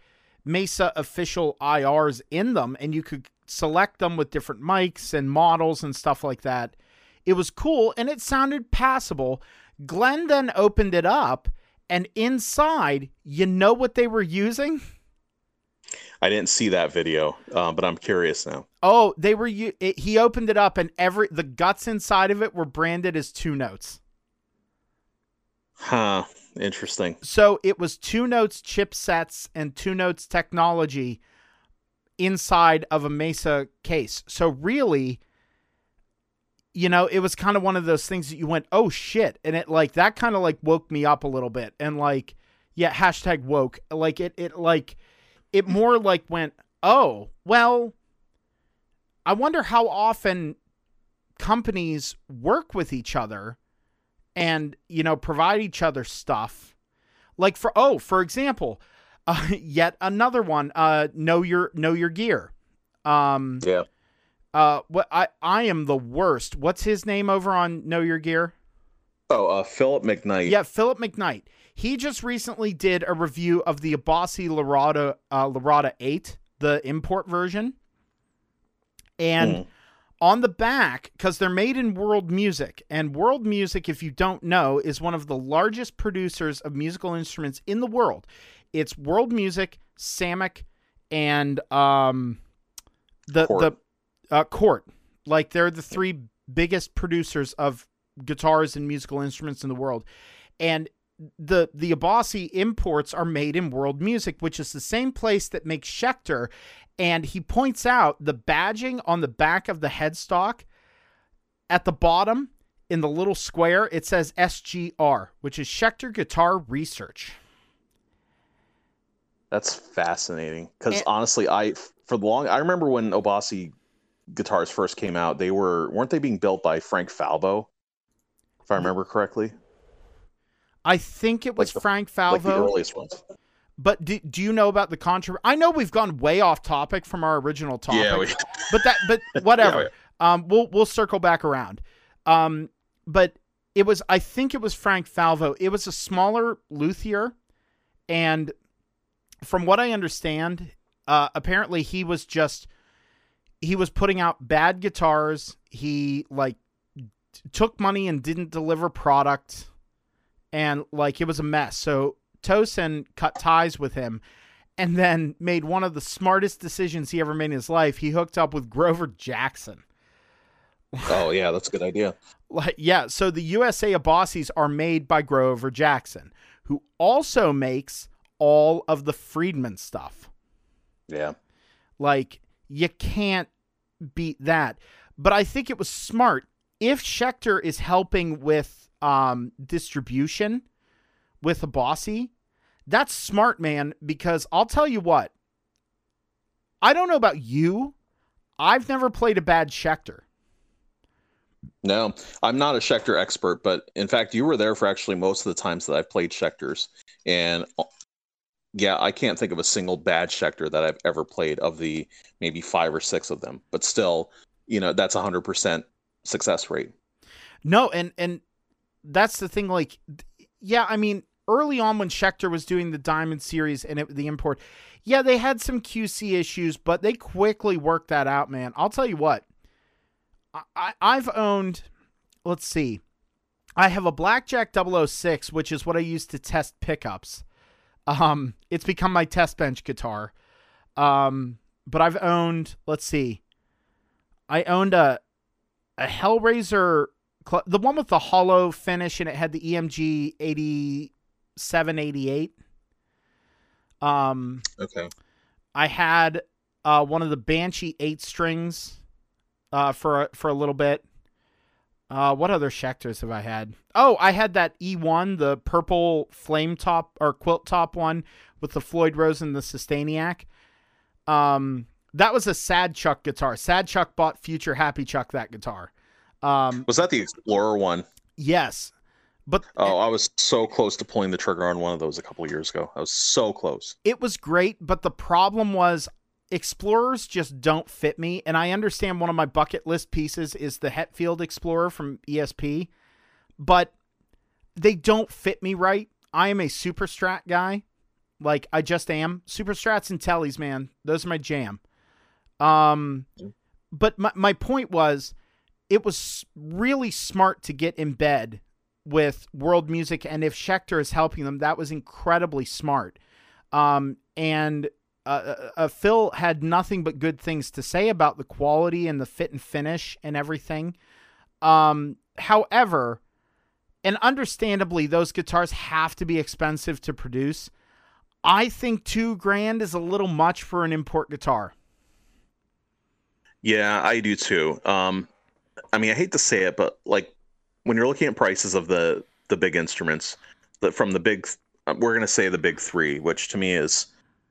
Mesa official I Rs in them, and you could select them with different mics and models and stuff like that. It was cool, and it sounded passable. Glenn then opened it up, and inside, you know what they were using? I didn't see that video, uh, but I'm curious now. Oh, they were. It, he opened it up, and every the guts inside of it were branded as Two Notes. Huh. Interesting. So it was Two Notes chipsets and Two Notes technology inside of a Mesa case. So really, you know, it was kind of one of those things that you went, oh shit. And it like, that kind of like woke me up a little bit. And like, yeah, hashtag woke. Like it, it like, it more like went, oh, well, I wonder how often companies work with each other and, you know, provide each other stuff. Like for, oh, for example, uh, yet another one, uh, know your, know your gear. Um, yeah. Uh, what I, I am the worst. What's his name over on Know Your Gear? Oh, uh, Philip McKnight. Yeah. Philip McKnight. He just recently did a review of the Abasi Larada, uh, Larada eight, the import version. And mm. on the back, because they're made in World Music, and World Music, if you don't know, is one of the largest producers of musical instruments in the world. It's World Music, Samick, and um, the Court. the uh, Court. Like they're the three biggest producers of guitars and musical instruments in the world, and the the Abasi imports are made in World Music, which is the same place that makes Schecter. And he points out the badging on the back of the headstock at the bottom in the little square. It says S G R, which is Schecter Guitar Research. That's fascinating. Because honestly, I for the long I remember when Abasi guitars first came out, they were weren't they being built by Frank Falvo, if I remember correctly? I think it was like the, Frank Falvo. Like the earliest ones. But do, do you know about the controversy? I know we've gone way off topic from our original topic, yeah, we... but that, but whatever. yeah, um, we'll we'll circle back around. Um, but it was, I think it was Frank Falvo. It was a smaller luthier, and from what I understand, uh, apparently he was just he was putting out bad guitars. He like t- took money and didn't deliver product, and like it was a mess. So Tosin cut ties with him and then made one of the smartest decisions he ever made in his life. He hooked up with Grover Jackson. Oh yeah, that's a good idea. Like, yeah. So the U S A Abasis are made by Grover Jackson, who also makes all of the Friedman stuff. Yeah. Like you can't beat that, but I think it was smart. If Schecter is helping with um, distribution with Abasi, that's smart, man, because I'll tell you what, I don't know about you, I've never played a bad Schecter. No, I'm not a Schecter expert, but in fact, you were there for actually most of the times that I've played Schecters, and yeah, I can't think of a single bad Schecter that I've ever played of the maybe five or six of them, but still, you know, that's one hundred percent success rate. No, and, and that's the thing, like, yeah, I mean, early on when Schecter was doing the Diamond Series and it, the import, yeah, they had some Q C issues, but they quickly worked that out, man. I'll tell you what, I, I've owned, let's see, I have a Blackjack double oh six, which is what I use to test pickups. Um, it's become my test bench guitar. Um, but I've owned, let's see, I owned a a Hellraiser, the one with the hollow finish, and it had the E M G eighty-seven eighty-eight. Um, okay. I had uh, one of the Banshee eight strings uh, for, for a little bit. Uh, what other Schecters have I had? Oh, I had that E one, the purple flame top or quilt top one with the Floyd Rose and the Sustainiac. Um, that was a Sad Chuck guitar. Sad Chuck bought Future Happy Chuck that guitar. Um, was that the Explorer one? Yes. But oh, I was so close to pulling the trigger on one of those a couple of years ago. I was so close. It was great, but the problem was Explorers just don't fit me. And I understand one of my bucket list pieces is the Hetfield Explorer from E S P, but they don't fit me right. I am a Super Strat guy. Like, I just am. Super Strats and Tellies, man. Those are my jam. Um, but my, my point was, it was really smart to get in bed with World Music. And if Schecter is helping them, that was incredibly smart. Um, and uh, uh, Phil had nothing but good things to say about the quality and the fit and finish and everything. Um, however, and understandably, those guitars have to be expensive to produce. I think two grand is a little much for an import guitar. Yeah, I do too. Um, I mean, I hate to say it, but like when you're looking at prices of the, the big instruments that from the big, we're going to say the big three, which to me is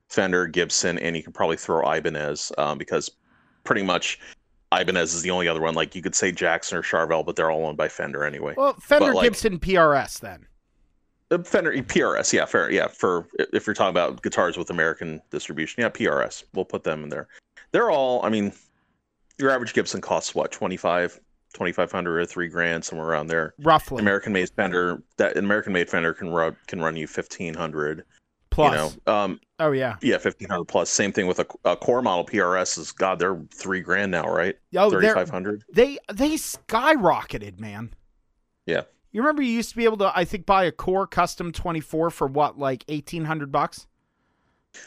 Fender, Gibson, and you can probably throw Ibanez, um, because pretty much Ibanez is the only other one. Like you could say Jackson or Charvel, but they're all owned by Fender anyway. Well, Fender, like, Gibson, P R S then. Fender, P R S, yeah, fair, yeah. For if you're talking about guitars with American distribution, yeah, P R S. We'll put them in there. They're all, I mean, your average Gibson costs what, twenty-five, twenty-five hundred, or three grand, somewhere around there. Roughly. American-made Fender, that American-made Fender can run can run you fifteen hundred plus. You know, um, oh yeah, yeah, fifteen hundred plus. Same thing with a, a core model P R S. Is God, they're three grand now, right? Oh, thirty-five hundred. They they skyrocketed, man. Yeah. You remember you used to be able to, I think, buy a Core Custom twenty-four for what, like eighteen hundred bucks?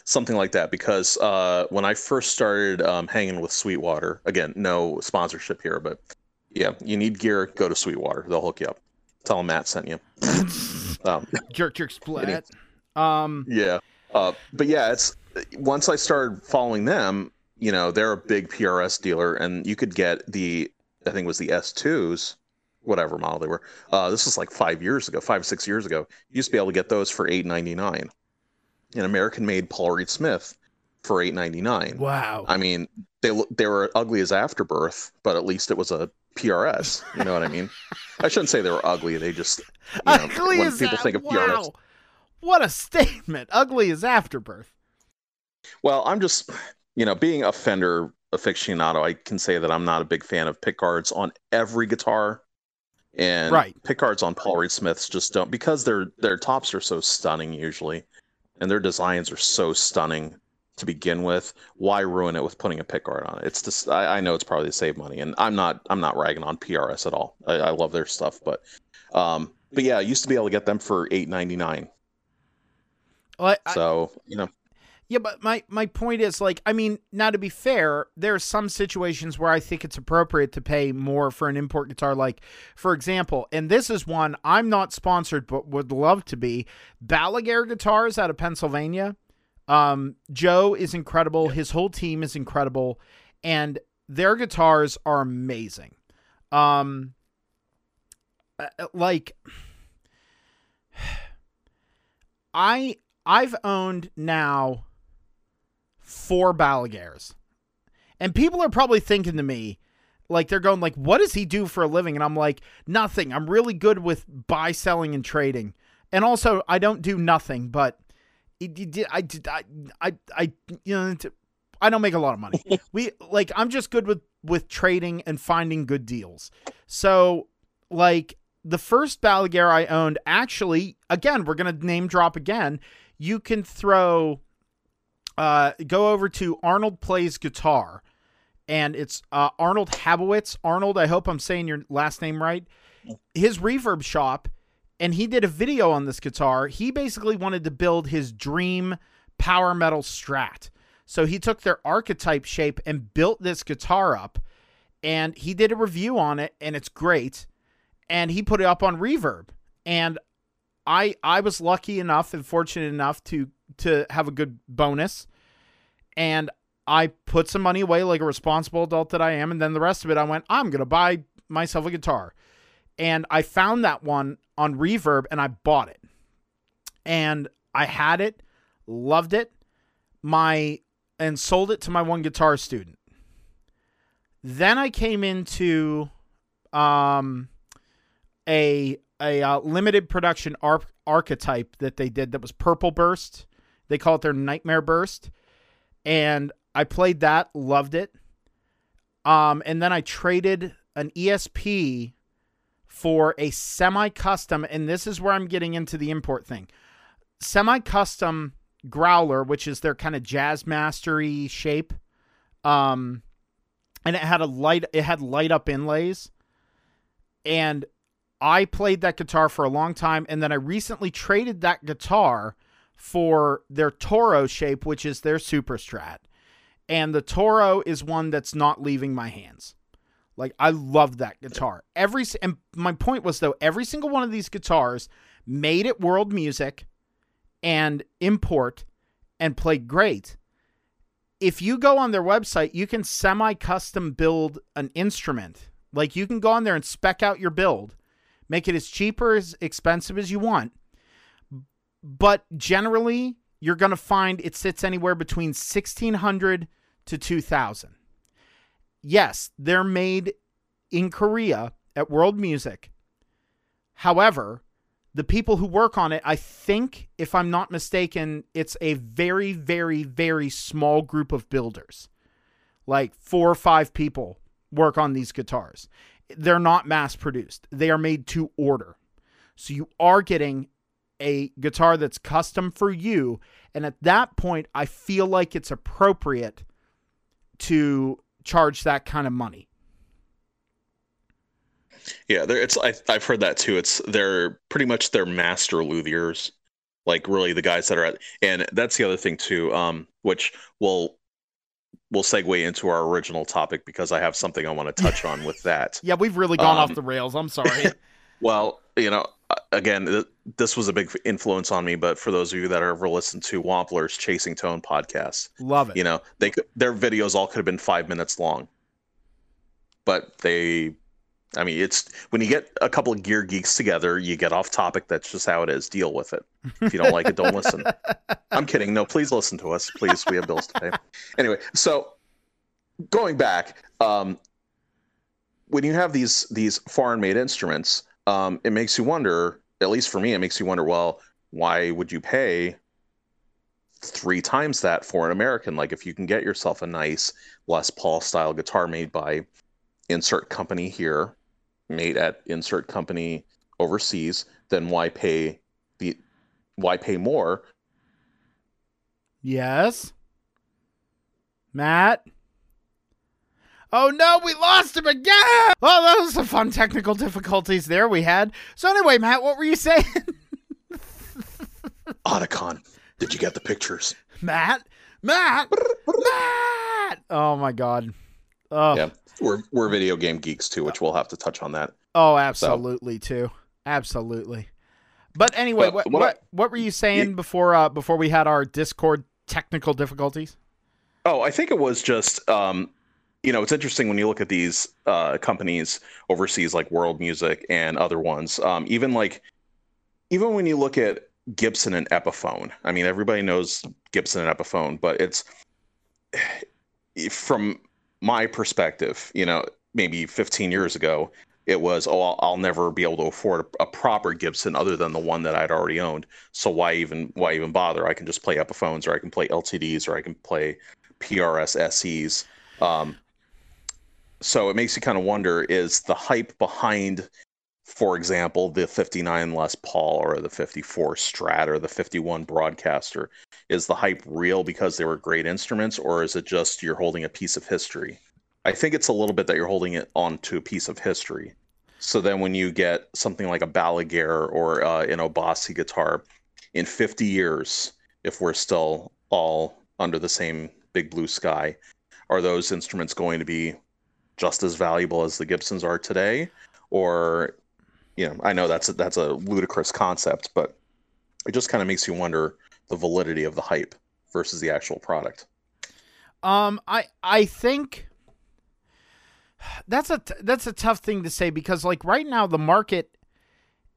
Something like that, because uh, when I first started um, hanging with Sweetwater, again, no sponsorship here, but yeah, you need gear, go to Sweetwater. They'll hook you up. Tell them Matt sent you. um, jerk, jerk, split. Um, yeah. Uh, but yeah, it's once I started following them, you know, they're a big P R S dealer, and you could get the, I think it was the S twos, whatever model they were. Uh, this was like five years ago, five, six years ago. You used to be able to get those for eight ninety-nine. An American-made Paul Reed Smith for eight ninety-nine. Wow. I mean, they they were ugly as afterbirth, but at least it was a P R S. You know what I mean? I shouldn't say they were ugly. They just, you know, ugly when as people a- think of wow. P R S. What a statement. Ugly as afterbirth. Well, I'm just, you know, being a Fender aficionado, I can say that I'm not a big fan of pickguards on every guitar. And right. Pickguards on Paul Reed Smiths just don't, because their their tops are so stunning usually, and their designs are so stunning to begin with. Why ruin it with putting a pickguard on it? It's just I, I know it's probably to save money, and I'm not I'm not ragging on P R S at all. I, I love their stuff, but um, but yeah, I used to be able to get them for eight ninety-nine. Well, I, so you know, yeah, but my my point is, like, I mean, now to be fair, there are some situations where I think it's appropriate to pay more for an import guitar. Like, for example, and this is one I'm not sponsored, but would love to be, Balaguer Guitars out of Pennsylvania. Um, Joe is incredible. His whole team is incredible, and their guitars are amazing. Um, like, I, I've owned now four Balagairs, and people are probably thinking to me, like, they're going, like, what does he do for a living? And I'm like, nothing. I'm really good with buy, selling, and trading, and also I don't do nothing, but it, it, I, I, I, I, you know, I don't make a lot of money. we like I'm just good with with trading and finding good deals. So, like, the first Balaguer I owned, actually, again, we're gonna name drop again. You can throw. Uh, go over to Arnold Plays Guitar, and it's uh, Arnold Habowitz. Arnold, I hope I'm saying your last name right. His reverb shop, and he did a video on this guitar. He basically wanted to build his dream power metal Strat. So he took their archetype shape and built this guitar up, and he did a review on it, and it's great. And he put it up on Reverb, and I I was lucky enough and fortunate enough to to have a good bonus, and I put some money away like a responsible adult that I am, and then the rest of it I went, I'm gonna buy myself a guitar. And I found that one on Reverb, and I bought it, and I had it, loved it, my and sold it to my one guitar student. Then I came into um a a uh, limited production ar- archetype that they did that was Purple Burst. They call it their Nightmare Burst. And I played that, loved it. Um, and then I traded an E S P for a semi-custom, and this is where I'm getting into the import thing. Semi-custom growler, which is their kind of jazz mastery shape. Um, and it had a light, it had light up inlays. And I played that guitar for a long time. And then I recently traded that guitar for their Toro shape, which is their Super Strat. And the Toro is one that's not leaving my hands. Like, I love that guitar. Every and my point was, though, every single one of these guitars made it World Music and import and played great. If you go on their website, you can semi-custom build an instrument. Like, you can go on there and spec out your build. Make it as cheap or as expensive as you want. But generally, you're going to find it sits anywhere between sixteen hundred to two thousand dollars. Yes, they're made in Korea at World Music. However, the people who work on it, I think, if I'm not mistaken, it's a very, very, very small group of builders. Like four or five people work on these guitars. They're not mass produced. They are made to order. So you are getting a guitar that's custom for you. And at that point, I feel like it's appropriate to charge that kind of money. Yeah, it's I, I've heard that too. It's they're pretty much their master luthiers, like really the guys that are at. And that's the other thing too, um, which will will segue into our original topic because I have something I want to touch on with that. Yeah, we've really gone um, off the rails. I'm sorry. Well, you know, again, th- this was a big influence on me. But for those of you that ever listened to Wampler's Chasing Tone podcast, love it. You know, they their videos all could have been five minutes long, but they. I mean, it's when you get a couple of gear geeks together, you get off topic. That's just how it is. Deal with it. If you don't like it, don't listen. I'm kidding. No, please listen to us. Please. We have bills to pay. Anyway, so going back, um, when you have these these foreign made instruments, um, it makes you wonder, at least for me, it makes you wonder, well, why would you pay three times that for an American? Like if you can get yourself a nice Les Paul style guitar made by insert company here, made at insert company overseas, then why pay the why pay more? Yes, Matt. Oh no, we lost him again. Oh, those are fun technical difficulties there we had. So anyway, Matt, what were you saying? Otacon, did you get the pictures? Matt, Matt, Matt. Oh my God. Oh. Yeah, we're we're video game geeks too, which we'll have to touch on that. Oh, absolutely, so. too, absolutely. But anyway, but what what, I, what were you saying you, before uh, before we had our Discord technical difficulties? Oh, I think it was just um, you know, it's interesting when you look at these uh, companies overseas like World Music and other ones. Um, even like even when you look at Gibson and Epiphone, I mean, everybody knows Gibson and Epiphone, but it's from my perspective, you know, maybe fifteen years ago, it was, oh, I'll, I'll never be able to afford a, a proper Gibson other than the one that I'd already owned. So why even why even bother? I can just play Epiphones, or I can play L T Ds, or I can play P R S S Es. Um, so it makes you kind of wonder, is the hype behind, for example, the fifty-nine Les Paul or the fifty-four Strat or the fifty-one Broadcaster, is the hype real because they were great instruments, or is it just you're holding a piece of history? I think it's a little bit that you're holding it onto a piece of history. So then when you get something like a Balaguer or uh, an Abasi guitar, in fifty years, if we're still all under the same big blue sky, are those instruments going to be just as valuable as the Gibsons are today? Or, you know, I know that's a, that's a ludicrous concept, but it just kind of makes you wonder the validity of the hype versus the actual product. Um, I, I think that's a, that's a tough thing to say because like right now the market,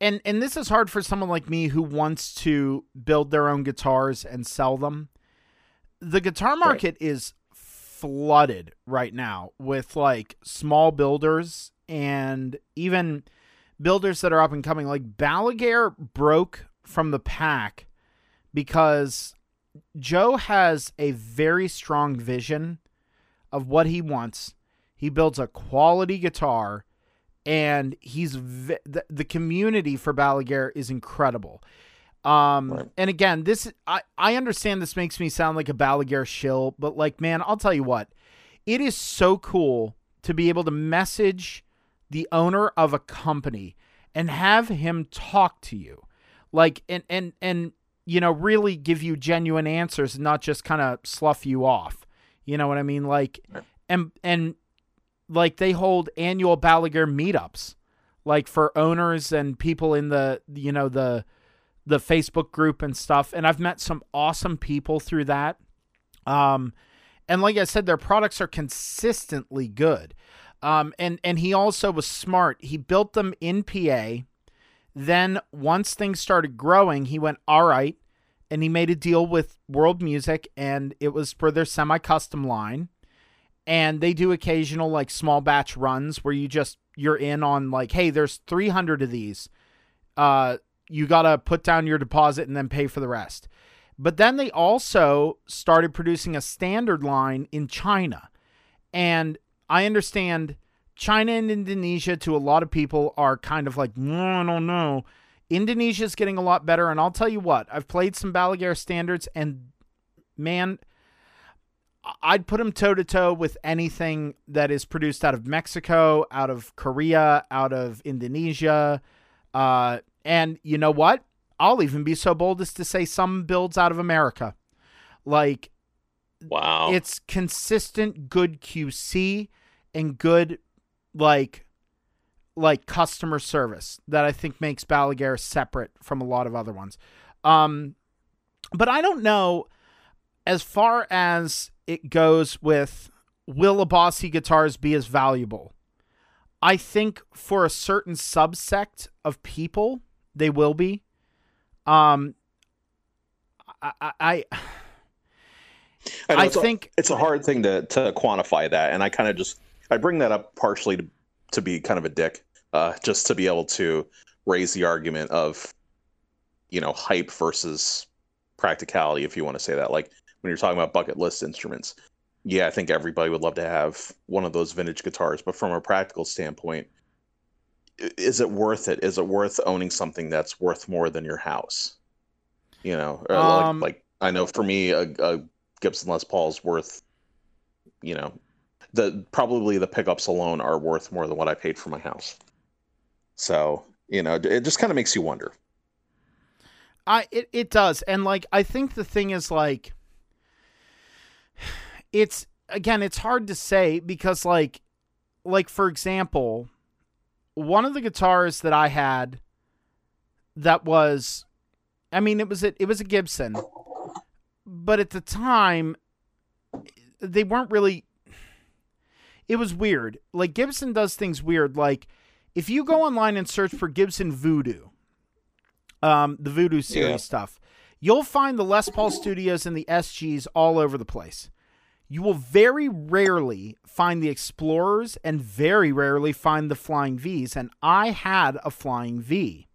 and, and this is hard for someone like me who wants to build their own guitars and sell them. The guitar market right. is flooded right now with like small builders and even builders that are up and coming. Like Balaguer broke from the pack because Joe has a very strong vision of what he wants. He builds a quality guitar, and he's v- the, the community for Balaguer is incredible. Um, right. And again, this I, I understand this makes me sound like a Balaguer shill, but like, man, I'll tell you what, it is so cool to be able to message the owner of a company and have him talk to you, like, and, and, and, you know, really give you genuine answers and not just kind of slough you off. You know what I mean? Like, right. and, and like they hold annual Balaguer meetups, like for owners and people in the, you know, the, the Facebook group and stuff. And I've met some awesome people through that. Um, and like I said, their products are consistently good. Um, and, and he also was smart. He built them in P A. Then once things started growing, he went, all right. And he made a deal with World Music, and it was for their semi-custom line. And they do occasional like small batch runs where you just, you're in on like, hey, there's three hundred of these, uh, you got to put down your deposit and then pay for the rest. But then they also started producing a standard line in China. And I understand China and Indonesia to a lot of people are kind of like, no, no, no. Indonesia's getting a lot better. And I'll tell you what, I've played some Balaguer standards, and man, I'd put them toe to toe with anything that is produced out of Mexico, out of Korea, out of Indonesia. Uh, and you know what? I'll even be so bold as to say some builds out of America. Like, wow, it's consistent, good Q C and good, like, like customer service that I think makes Balaguer separate from a lot of other ones. Um, but I don't know as far as it goes with, will Abasi guitars be as valuable? I think for a certain subsect of people, they will be. Um, I, I, I, I, know, I it's think a, it's a hard thing to, to quantify that. And I kind of just, I bring that up partially to, to be kind of a dick, uh, just to be able to raise the argument of, you know, hype versus practicality. If you want to say that, like when you're talking about bucket list instruments, yeah, I think everybody would love to have one of those vintage guitars, but from a practical standpoint, is it worth it? Is it worth owning something that's worth more than your house? You know, um, like, like I know for me, a, a Gibson Les Paul is worth, you know, the probably the pickups alone are worth more than what I paid for my house. So, you know, it just kind of makes you wonder. I it, it does. And like, I think the thing is like, it's again, it's hard to say because like, like for example, one of the guitars that I had that was, I mean, it was a, it was a Gibson, but at the time they weren't really, it was weird. Like Gibson does things weird. Like if you go online and search for Gibson Voodoo, um, the Voodoo series yeah. stuff, you'll find the Les Paul Studios and the S Gs all over the place. You will very rarely find the Explorers and very rarely find the Flying V's. And I had a Flying V.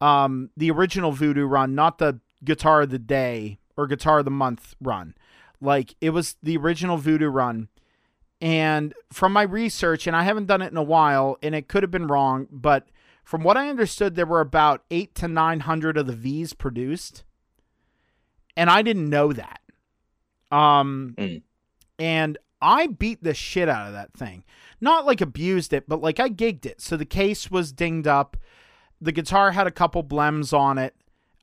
Um, the original Voodoo run, not the Guitar of the Day or Guitar of the Month run. Like, it was the original Voodoo run. And from my research, and I haven't done it in a while, and it could have been wrong, but from what I understood, there were about eight to nine hundred of the V's produced. And I didn't know that. Um, mm. and I beat the shit out of that thing. Not like abused it, but like I gigged it. So the case was dinged up. The guitar had a couple blems on it.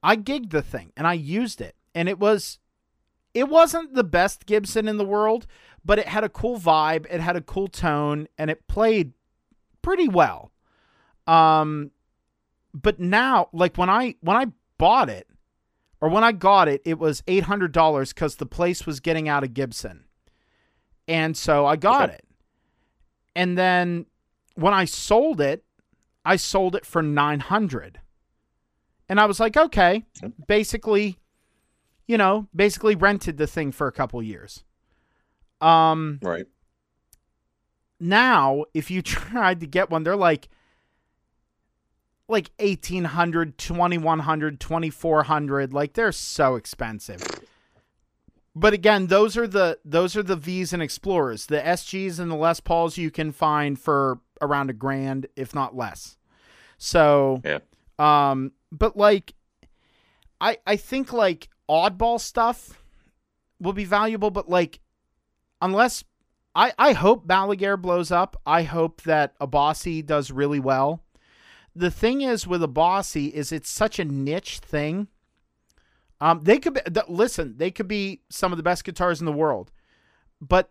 I gigged the thing and I used it, and it was, it wasn't the best Gibson in the world, but it had a cool vibe. It had a cool tone, and it played pretty well. Um, but now like when I, when I bought it, or when I got it, it was eight hundred dollars because the place was getting out of Gibson. And so I got okay. it. And then when I sold it, I sold it for nine hundred dollars. And I was like, okay, basically, you know, basically rented the thing for a couple years. Um, right. Now, if you tried to get one, they're like, like eighteen hundred, twenty-one hundred, twenty-four hundred, like they're so expensive. But again, those are the, those are the V's and Explorers. The S Gs and the Les Pauls you can find for around a grand, if not less. So, yeah. um, but like, I, I think, like, oddball stuff will be valuable, but, like, unless... I, I hope Balaguer blows up. I hope that Abasi does really well. The thing is with Abasi is it's such a niche thing. Um, they could be, th- listen, they could be some of the best guitars in the world, but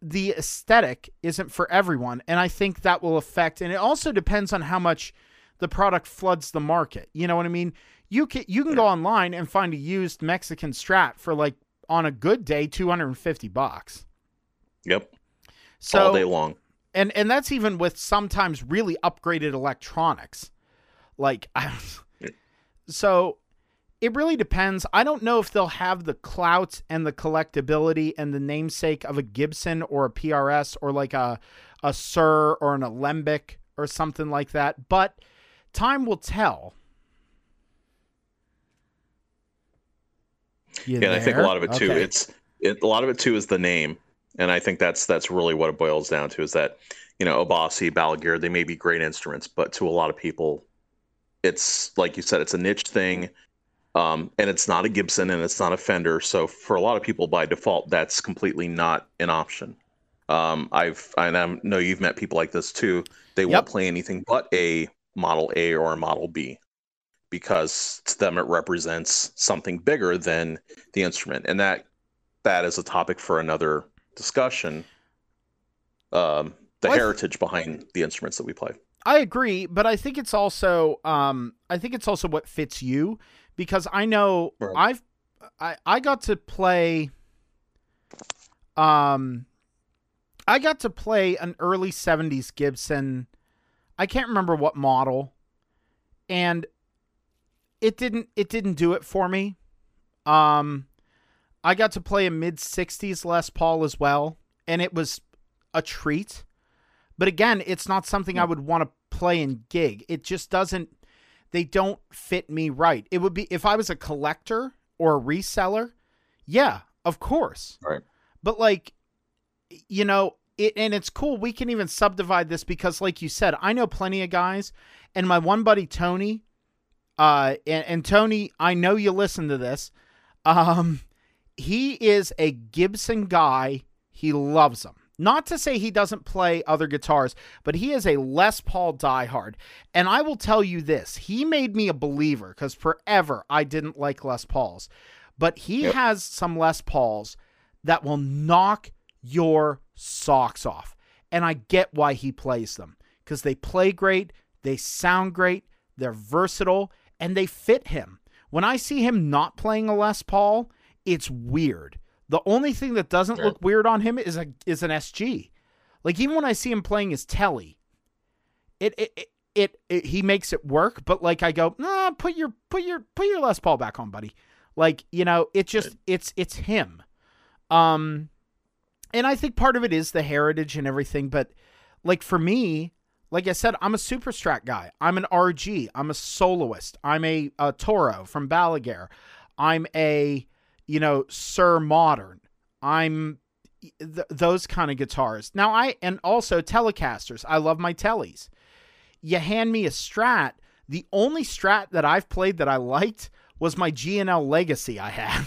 the aesthetic isn't for everyone. And I think that will affect, and it also depends on how much the product floods the market. You know what I mean? You can, you can go online and find a used Mexican Strat for, like, on a good day, two hundred fifty bucks. Yep. So, all day long. And and that's even with sometimes really upgraded electronics. Like, I, so it really depends. I don't know if they'll have the clout and the collectability and the namesake of a Gibson or a P R S or like a, a Sur or an Alembic or something like that. But time will tell. You yeah, there? And I think a lot of it, too, okay. it's it, a lot of it, too, is the name. And I think that's that's really what it boils down to, is that, you know, Abasi, Balaguer, they may be great instruments, but to a lot of people, it's, like you said, it's a niche thing, um, and it's not a Gibson and it's not a Fender. So for a lot of people, by default, that's completely not an option. Um, I've and I know you've met people like this too. They yep. won't play anything but a Model A or a Model B, because to them it represents something bigger than the instrument, and that that is a topic for another discussion, um the well, heritage behind the instruments that we play. I agree, but I think it's also um I think it's also what fits you, because I know right. I've I I got to play um I got to play an early seventies Gibson. I can't remember what model, and it didn't it didn't do it for me. um I got to play a mid-sixties Les Paul as well, and it was a treat. But again, it's not something I would want to play in gig. It just doesn't... They don't fit me right. It would be... If I was a collector or a reseller, yeah, of course. Right. But, like, you know, it, and it's cool. We can even subdivide this because, like you said, I know plenty of guys, and my one buddy, Tony, uh, and, and Tony, I know you listen to this, um... he is a Gibson guy. He loves them. Not to say he doesn't play other guitars, but he is a Les Paul diehard. And I will tell you this. He made me a believer, because forever I didn't like Les Pauls. But he yep. has some Les Pauls that will knock your socks off. And I get why he plays them, because they play great, they sound great, they're versatile, and they fit him. When I see him not playing a Les Paul... it's weird. The only thing that doesn't look weird on him is a is an S G. Like, even when I see him playing his Telly, it it, it it it he makes it work. But, like, I go, nah, put your put your put your Les Paul back on, buddy. Like, you know, it just it's it's him. Um, and I think part of it is the heritage and everything. But, like, for me, like I said, I'm a Super Strat guy. I'm an R G. I'm a soloist. I'm a, a Toro from Balaguer. I'm a you know, Sir Modern. I'm th- those kind of guitars. Now I, and also Telecasters. I love my Tellies. You hand me a Strat. The only Strat that I've played that I liked was my G and L Legacy I had.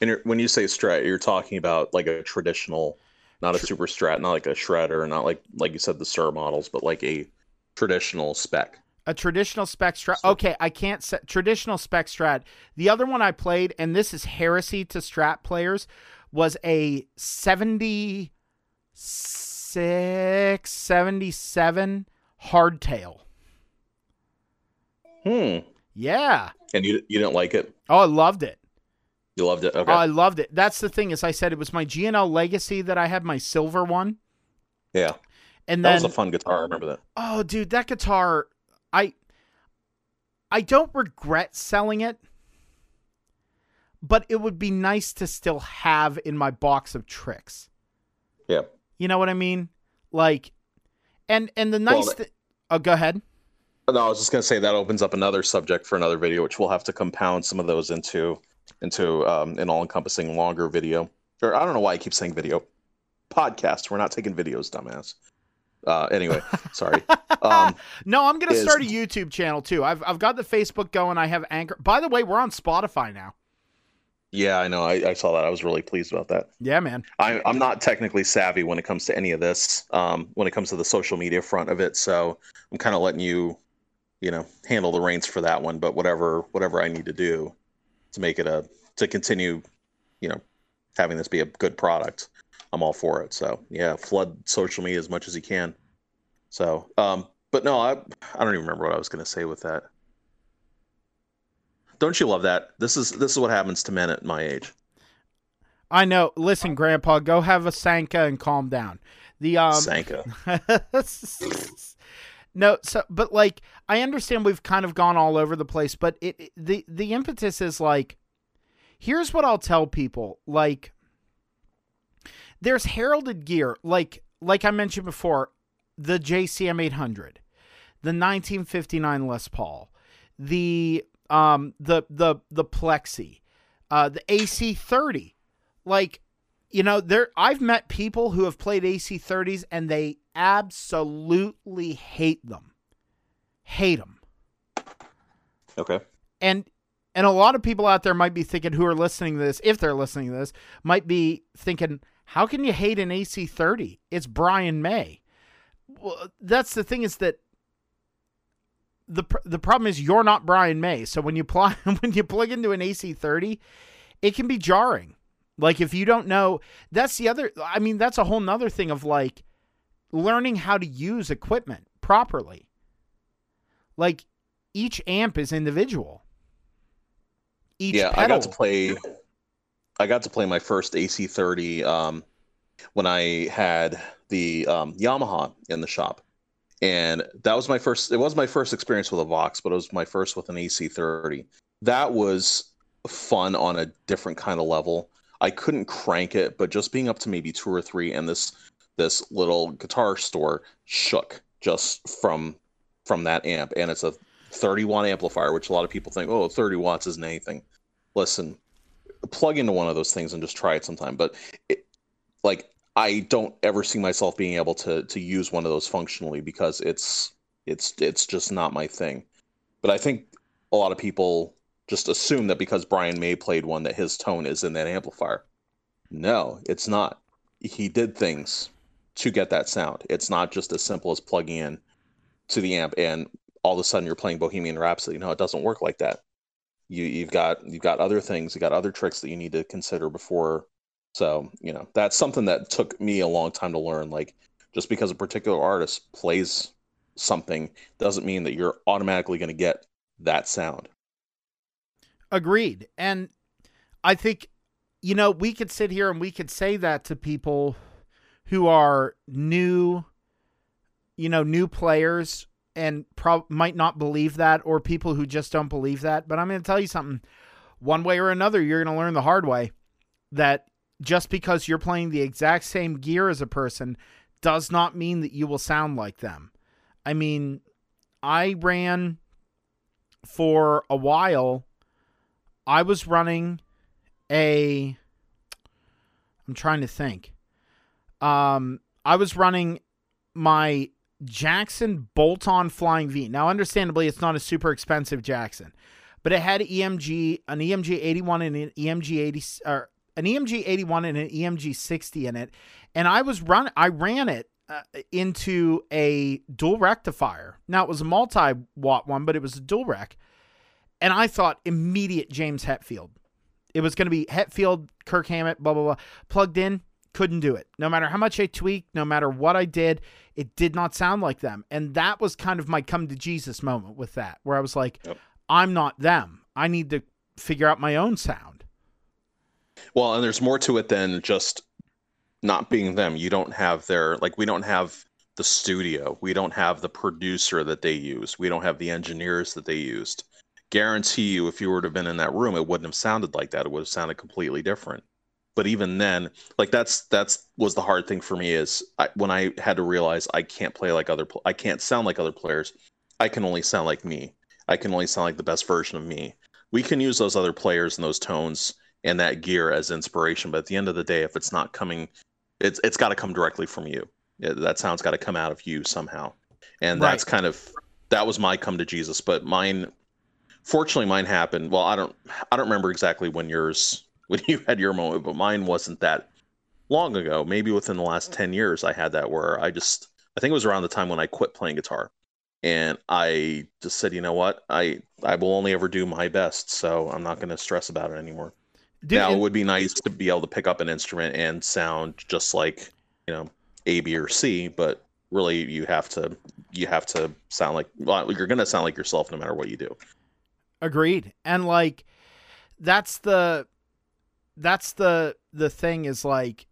And you're, when you say Strat, you're talking about like a traditional, not a Tr- Super Strat, not like a Shredder, not like, like you said, the Sir models, but like a traditional spec. A traditional spec Strat. Okay, I can't set traditional spec Strat. The other one I played, and this is heresy to Strat players, was a seventy-six, seventy-seven Hardtail. Hmm. Yeah. And you you didn't like it? Oh, I loved it. You loved it? Okay. Oh, I loved it. That's the thing, as I said, it was my G and L Legacy that I had, my silver one. Yeah. And that then, was a fun guitar. I remember that. Oh, dude, that guitar... I I don't regret selling it, but it would be nice to still have in my box of tricks. Yeah. You know what I mean? Like, and and the nice well, thing... Oh, go ahead. No, I was just going to say that opens up another subject for another video, which we'll have to compound some of those into into um, an all-encompassing longer video. Or I don't know why I keep saying video. Podcast. We're not taking videos, dumbass. Uh, anyway, sorry. Um, no, I'm going to is... start a YouTube channel too. I've I've got the Facebook going. I have Anchor. By the way, we're on Spotify now. Yeah, I know. I, I saw that. I was really pleased about that. Yeah, man. I, I'm not technically savvy when it comes to any of this, um, when it comes to the social media front of it. So I'm kind of letting you, you know, handle the reins for that one. But whatever, whatever I need to do to make it a, to continue, you know, having this be a good product, I'm all for it. So yeah, flood social media as much as you can. So, um, but no, I, I don't even remember what I was going to say with that. Don't you love that? This is this is what happens to men at my age. I know. Listen, Grandpa, go have a Sanka and calm down. The um Sanka. No, so but like I understand we've kind of gone all over the place, but it, it the the impetus is like, here's what I'll tell people. Like, there's heralded gear, like like I mentioned before, the J C M eight hundred, the nineteen fifty-nine Les Paul, the Um, the, the, the Plexi, uh, the A C thirty, like, you know, there, I've met people who have played A C thirties and they absolutely hate them, hate them. Okay. And, and a lot of people out there might be thinking, who are listening to this, if they're listening to this, might be thinking, how can you hate an A C thirty? It's Brian May. Well, that's the thing, is that The the problem is you're not Brian May. So when you pl- when you plug into an A C thirty, it can be jarring. Like, if you don't know, that's the other, I mean, that's a whole nother thing of like learning how to use equipment properly. Like, each amp is individual. Each yeah, pedal. I got to play, I got to play my first A C thirty um, when I had the um, Yamaha in the shop. And that was my first, it was my first experience with a Vox, but it was my first with an A C thirty. That was fun on a different kind of level. I couldn't crank it, but just being up to maybe two or three, and this this little guitar store shook just from from that amp. And it's a thirty watt amplifier, which a lot of people think, oh, thirty watts isn't anything. Listen, plug into one of those things and just try it sometime. But it, like, I don't ever see myself being able to to use one of those functionally, because it's it's it's just not my thing. But I think a lot of people just assume that because Brian May played one that his tone is in that amplifier. No, it's not. He did things to get that sound. It's not just as simple as plugging in to the amp and all of a sudden you're playing Bohemian Rhapsody. No, it doesn't work like that. You you've got you've got other things, you've got other tricks that you need to consider before. So, you know, that's something that took me a long time to learn. Like, just because a particular artist plays something doesn't mean that you're automatically going to get that sound. Agreed. And I think, you know, we could sit here and we could say that to people who are new, you know, new players and pro- might not believe that, or people who just don't believe that. But I'm going to tell you something. One way or another, you're going to learn the hard way that just because you're playing the exact same gear as a person does not mean that you will sound like them. I mean, I ran for a while. I was running a, I'm trying to think. Um, I was running my Jackson bolt-on Flying V. Now, understandably, it's not a super expensive Jackson, but it had E M G, an E M G eighty-one and an E M G eighty, or an E M G eighty-one and an E M G sixty in it. And I was run, I ran it uh, into a dual rectifier. Now, it was a multi-watt one, but it was a dual rec. And I thought immediate James Hetfield. It was going to be Hetfield, Kirk Hammett, blah, blah, blah. Plugged in, couldn't do it. No matter how much I tweaked, no matter what I did, it did not sound like them. And that was kind of my come to Jesus moment with that, where I was like, yep, I'm not them. I need to figure out my own sound. Well, and there's more to it than just not being them. You don't have their, like, we don't have the studio. We don't have the producer that they used. We don't have the engineers that they used. Guarantee you, if you were to have been in that room, it wouldn't have sounded like that. It would have sounded completely different. But even then, like, that's, that's was the hard thing for me, is I, when I had to realize I can't play like other, I can't sound like other players. I can only sound like me. I can only sound like the best version of me. We can use those other players and those tones and that gear as inspiration, but at the end of the day, if it's not coming, it's it's got to come directly from you. That sound's got to come out of you somehow. And right. that's kind of, that was my come to Jesus. But mine, fortunately, mine happened. Well, I don't, I don't remember exactly when yours, when you had your moment, but mine wasn't that long ago. Maybe within the last ten years, I had that where I just, I think it was around the time when I quit playing guitar. And I just said, you know what, I, I will only ever do my best. So I'm not going to stress about it anymore. Dude, now, it would be nice to be able to pick up an instrument and sound just like, you know, A, B, or C, but really you have to, you have to sound like, well, you're going to sound like yourself no matter what you do. Agreed. And like, that's the, that's the, the thing is like,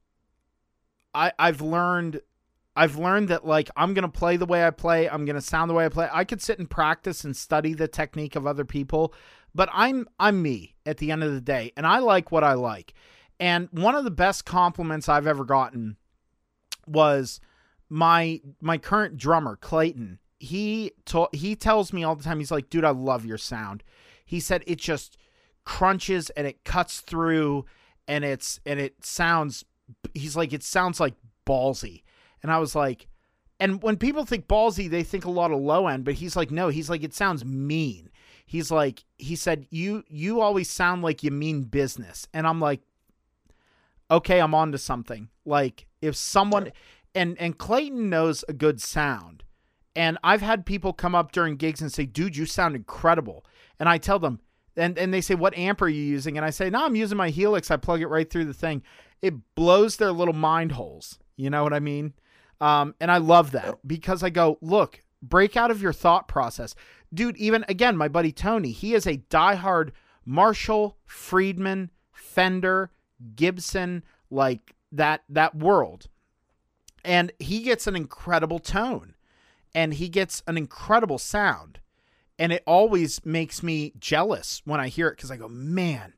I I've learned, I've learned that like, I'm going to play the way I play. I'm going to sound the way I play. I could sit and practice and study the technique of other people, but I'm, I'm me at the end of the day. And I like what I like. And one of the best compliments I've ever gotten was my my current drummer, Clayton. He to, he tells me all the time, he's like, dude, I love your sound. He said it just crunches and it cuts through and it's and it sounds, he's like, it sounds like ballsy. And I was like, and when people think ballsy, they think a lot of low end, but he's like, no, he's like, it sounds mean. He's like, he said, you you always sound like you mean business. And I'm like, okay, I'm on to something. Like, if someone, and, and Clayton knows a good sound, and I've had people come up during gigs and say, dude, you sound incredible. And I tell them, and, and they say, what amp are you using? And I say, no, I'm using my Helix. I plug it right through the thing. It blows their little mind holes. You know what I mean? Um, and I love that because I go, look, break out of your thought process, dude. Even again, my buddy, Tony, he is a diehard Marshall, Friedman, Fender, Gibson, like, that that world, and he gets an incredible tone and he gets an incredible sound, and it always makes me jealous when I hear it because I go, man,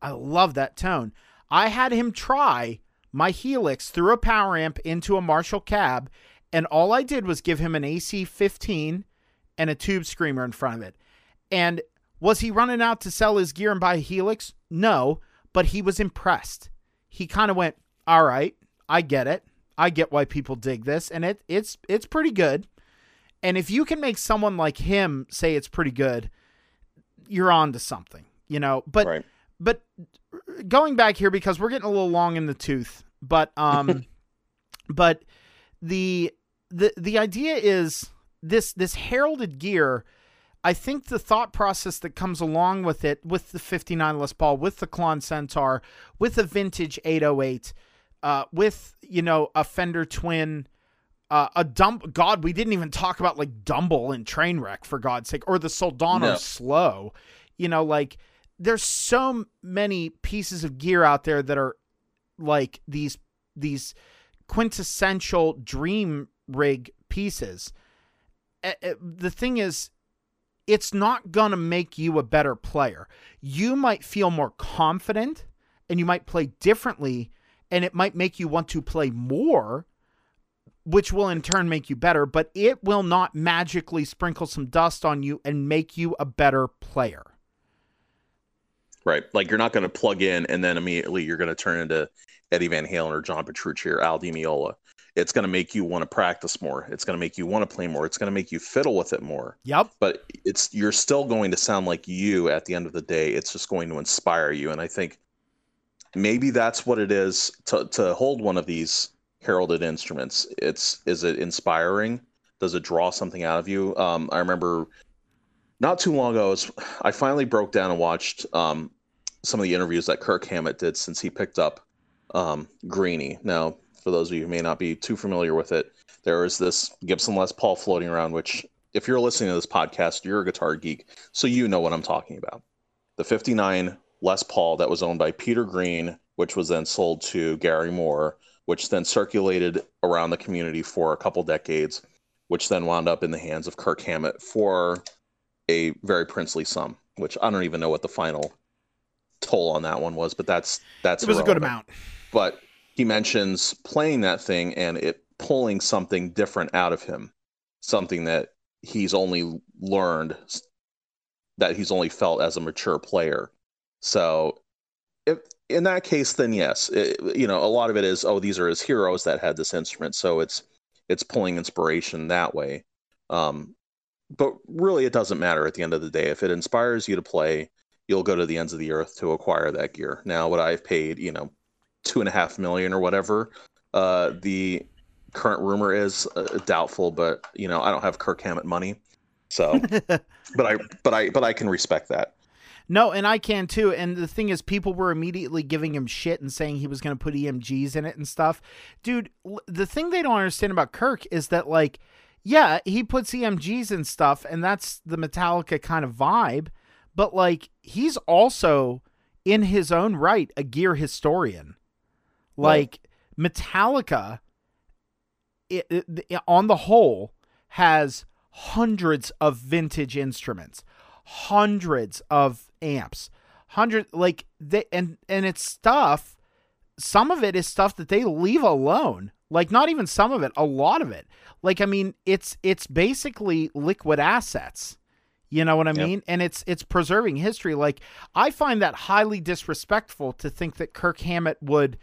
I love that tone. I had him try my Helix through a power amp into a Marshall cab, and all I did was give him an A C fifteen and a Tube Screamer in front of it. And was he running out to sell his gear and buy a Helix? No, but he was impressed. He kind of went, all right, I get it. I get why people dig this. And it it's it's pretty good. And if you can make someone like him say it's pretty good, you're on to something, you know. But right. but going back here, because we're getting a little long in the tooth, but um but the the the idea is this this heralded gear. I think the thought process that comes along with it, with the fifty-nine Les Paul, with the Klon Centaur, with a vintage eight oh eight, uh, with, you know, a Fender Twin, uh, a dump. God, we didn't even talk about like Dumble and Trainwreck, for God's sake, or the Soldano no. Slow. You know, like, there's so many pieces of gear out there that are like these these quintessential dream rig pieces. Uh, the thing is, it's not going to make you a better player. You might feel more confident and you might play differently, and it might make you want to play more, which will in turn make you better, but it will not magically sprinkle some dust on you and make you a better player. Right. Like, you're not going to plug in and then immediately you're going to turn into Eddie Van Halen or John Petrucci or Al Di Meola. It's going to make you want to practice more. It's going to make you want to play more. It's going to make you fiddle with it more. Yep. But it's, you're still going to sound like you at the end of the day. It's just going to inspire you. And I think maybe that's what it is to, to hold one of these heralded instruments. It's, is it inspiring? Does it draw something out of you? Um, I remember not too long ago, I, was, I finally broke down and watched um, some of the interviews that Kirk Hammett did since he picked up um, Greenie. Now, for those of you who may not be too familiar with it, there is this Gibson Les Paul floating around, which, if you're listening to this podcast, you're a guitar geek, so you know what I'm talking about. The fifty-nine Les Paul that was owned by Peter Green, which was then sold to Gary Moore, which then circulated around the community for a couple decades, which then wound up in the hands of Kirk Hammett for a very princely sum, which I don't even know what the final toll on that one was, but that's that's it was a good amount. But he mentions playing that thing and it pulling something different out of him, something that he's only learned, that he's only felt as a mature player. So if, in that case, then yes, it, you know, a lot of it is, oh, these are his heroes that had this instrument. So it's it's pulling inspiration that way. Um, but really, it doesn't matter at the end of the day. If it inspires you to play, you'll go to the ends of the earth to acquire that gear. Now, what I've paid, you know, two and a half million or whatever, uh, the current rumor is uh, doubtful, but, you know, I don't have Kirk Hammett money. So, but I, but I, but I can respect that. No, and I can too. And the thing is, people were immediately giving him shit and saying he was going to put E M Gs in it and stuff. Dude, the thing they don't understand about Kirk is that, like, yeah, he puts E M Gs and stuff, and that's the Metallica kind of vibe. But, like, he's also, in his own right, a gear historian. Like, yeah. Metallica, it, it, it, on the whole, has hundreds of vintage instruments. Hundreds of amps, hundred like they and and it's stuff. Some of it is stuff that they leave alone. Like, not even some of it, a lot of it. Like, I mean, it's it's basically liquid assets. You know what I yep. mean? And it's it's preserving history. Like, I find that highly disrespectful to think that Kirk Hammett would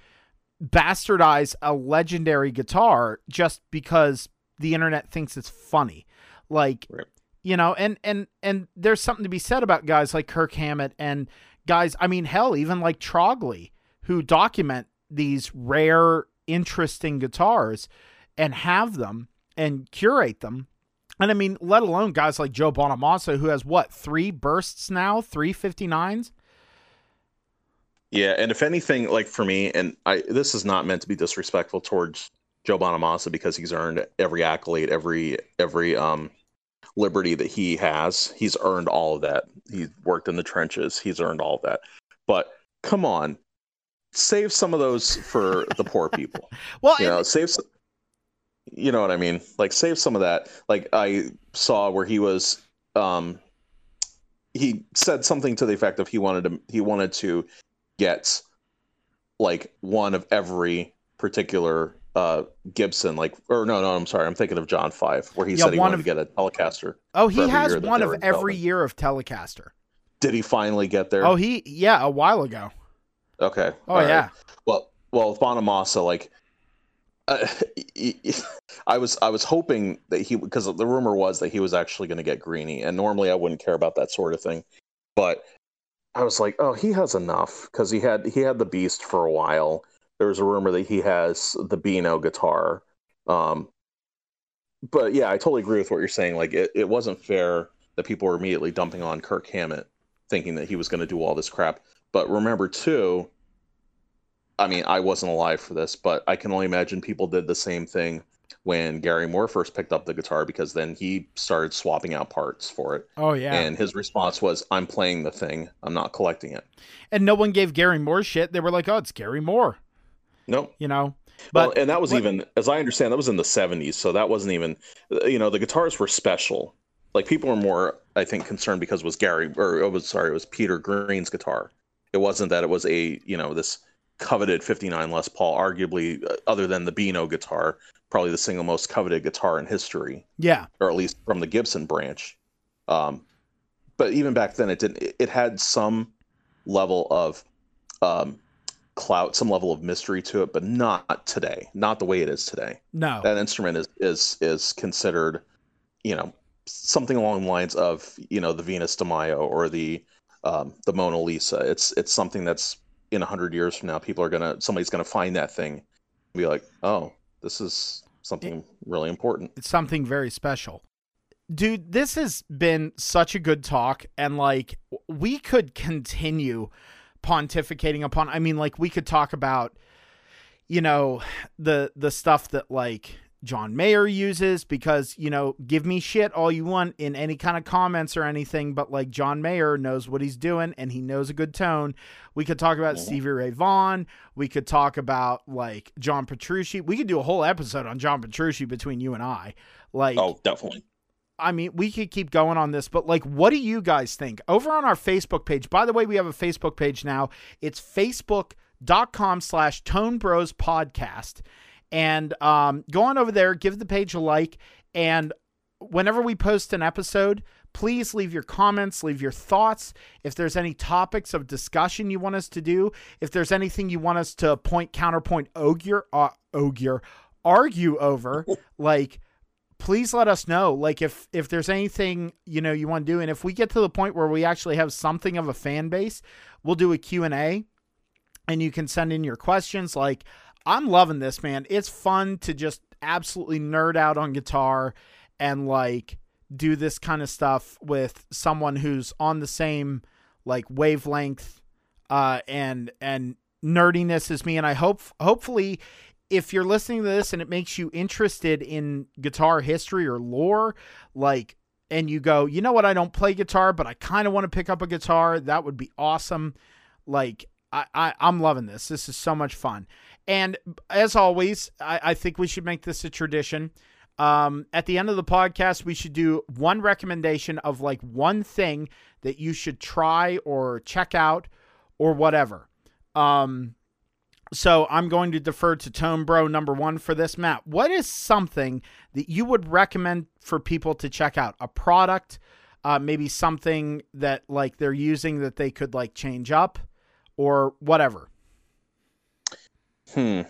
bastardize a legendary guitar just because the internet thinks it's funny. Like. Right. You know, and, and, and there's something to be said about guys like Kirk Hammett and guys, I mean, hell, even like Trogly, who document these rare, interesting guitars and have them and curate them. And I mean, let alone guys like Joe Bonamassa, who has, what, three bursts now, three fifty-nines? Yeah, and if anything, like for me, and I this is not meant to be disrespectful towards Joe Bonamassa because he's earned every accolade, every every um. liberty that he has. He's earned all of that. He's worked in the trenches. He's earned all of that. But come on, save some of those for the poor people. Well, you know, save some, you know what I mean? Like, save some of that. Like, I saw where he was, um, he said something to the effect of he wanted to, he wanted to get like one of every particular Uh, Gibson, like, or no, no, I'm sorry, I'm thinking of John Five, where he yeah, said he wanted of, to get a Telecaster. Oh, he has one of every year of Telecaster. Did he finally get there? Oh, he, yeah, a while ago. Okay. Oh, yeah. Right. Well, well, with Bonamassa, like, uh, I was, I was hoping that he, because the rumor was that he was actually going to get Greenie, and normally I wouldn't care about that sort of thing, but I was like, oh, he has enough, because he had, he had the Beast for a while. There was a rumor that he has the Beano guitar. Um, but yeah, I totally agree with what you're saying. Like, it, it wasn't fair that people were immediately dumping on Kirk Hammett thinking that he was going to do all this crap. But remember, too, I mean, I wasn't alive for this, but I can only imagine people did the same thing when Gary Moore first picked up the guitar, because then he started swapping out parts for it. Oh, yeah. And his response was, I'm playing the thing, I'm not collecting it. And no one gave Gary Moore shit. They were like, oh, it's Gary Moore. Nope. You know, but well, and that was what, even, as I understand, that was in the seventies. So that wasn't even, you know, the guitars were special. Like, people were more, I think, concerned because it was Gary or it was, sorry, it was Peter Green's guitar. It wasn't that it was a, you know, this coveted fifty-nine Les Paul, arguably, other than the Beano guitar, probably the single most coveted guitar in history. Yeah. Or at least from the Gibson branch. Um, but even back then, it didn't, it had some level of, um, clout, some level of mystery to it, but not today, not the way it is today. No, that instrument is is is considered, you know, something along the lines of, you know, the Venus de Mayo or the um the Mona Lisa. It's it's something that's in one hundred years from now, people are gonna somebody's gonna find that thing and be like, oh, this is something really important. It's something very special. Dude, this has been such a good talk, and like, we could continue pontificating upon. I mean, like, we could talk about, you know, the the stuff that like John Mayer uses, because, you know, give me shit all you want in any kind of comments or anything, but like, John Mayer knows what he's doing and he knows a good tone. We could talk about yeah. Stevie Ray Vaughan. We could talk about like John Petrucci. We could do a whole episode on John Petrucci between you and I. Like, oh, definitely. I mean, we could keep going on this, but like, what do you guys think? Over on our Facebook page, by the way, we have a Facebook page now. It's facebook.com slash Tone Bros Podcast. And um, go on over there, give the page a like. And whenever we post an episode, please leave your comments, leave your thoughts. If there's any topics of discussion you want us to do, if there's anything you want us to point, counterpoint, ogier, uh, ogier, argue over. Like, please let us know, like, if, if there's anything, you know, you want to do. And if we get to the point where we actually have something of a fan base, we'll do a Q and A, and you can send in your questions. Like, I'm loving this, man. It's fun to just absolutely nerd out on guitar and, like, do this kind of stuff with someone who's on the same, like, wavelength uh, and and nerdiness as me. And I hope, hopefully, if you're listening to this and it makes you interested in guitar history or lore, like, and you go, you know what, I don't play guitar, but I kind of want to pick up a guitar. That would be awesome. Like, I, I, I'm loving this. This is so much fun. And as always, I, I think we should make this a tradition. Um, at the end of the podcast, we should do one recommendation of, like, one thing that you should try or check out or whatever. Um, so I'm going to defer to Tone Bro number one for this. Matt, what is something that you would recommend for people to check out? A product, uh, maybe something that, like, they're using that they could, like, change up or whatever. Hmm.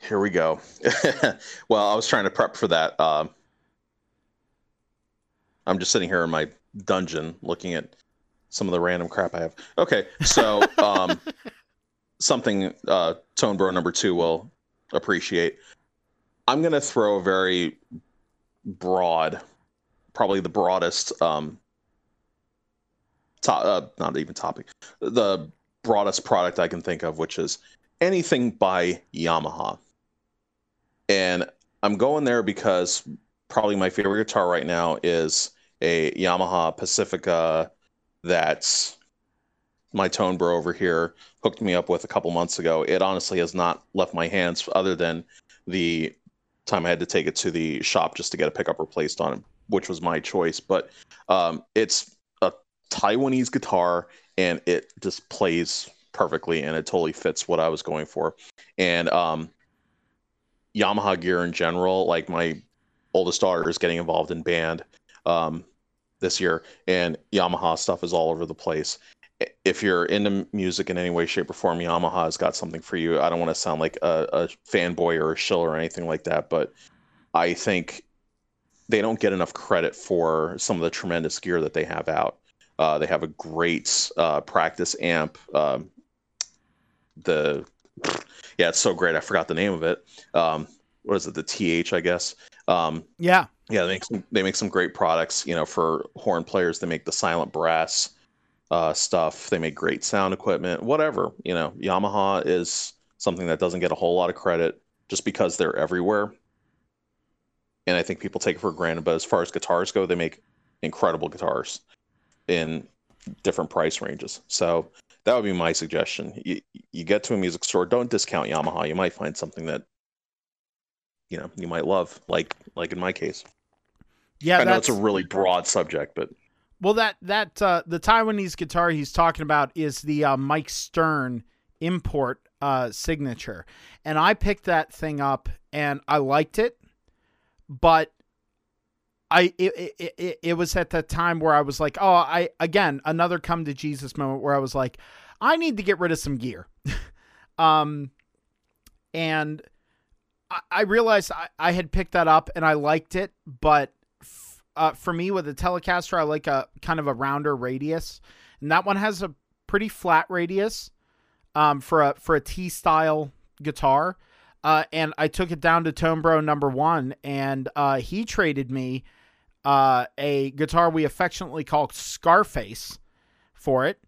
Here we go. Well, I was trying to prep for that. Um, I'm just sitting here in my dungeon looking at some of the random crap I have. Okay, so um, something uh, Tone Bro number two will appreciate. I'm going to throw a very broad, probably the broadest, um, to- uh, not even topic, the broadest product I can think of, which is anything by Yamaha. And I'm going there because probably my favorite guitar right now is a Yamaha Pacifica that my Tone Bro over here hooked me up with a couple months ago. It honestly has not left my hands other than the time I had to take it to the shop just to get a pickup replaced on it, which was my choice. But um, it's a Taiwanese guitar, and it just plays perfectly, and it totally fits what I was going for. And um, Yamaha gear in general, like, my oldest daughter is getting involved in band um, this year, and Yamaha stuff is all over the place. If you're into music in any way, shape, or form, Yamaha has got something for you. I don't want to sound like a, a fanboy or a shill or anything like that, but I think they don't get enough credit for some of the tremendous gear that they have out. Uh, they have a great uh, practice amp. Um, The yeah, it's so great. I forgot the name of it. Um, what is it? The T H, I guess. Um, yeah, yeah. They make some, they make some great products. You know, for horn players, they make the silent brass uh, stuff. They make great sound equipment. Whatever. You know, Yamaha is something that doesn't get a whole lot of credit just because they're everywhere, and I think people take it for granted. But as far as guitars go, they make incredible guitars in different price ranges. So that would be my suggestion. You, you get to a music store, don't discount Yamaha. You might find something that, you know, you might love, like like in my case. Yeah, I know it's a really broad subject, but well, that that uh, the Taiwanese guitar he's talking about is the uh, Mike Stern import uh, signature, and I picked that thing up and I liked it, but I it, it it it was at that time where I was like, oh, I again another come to Jesus moment where I was like, I need to get rid of some gear, um, and I, I realized I, I had picked that up and I liked it, but f- uh, for me with a Telecaster, I like a kind of a rounder radius, and that one has a pretty flat radius, um, for a for a T style guitar, uh, and I took it down to Tone Bro number one, and uh, he traded me Uh, a guitar we affectionately call Scarface for it.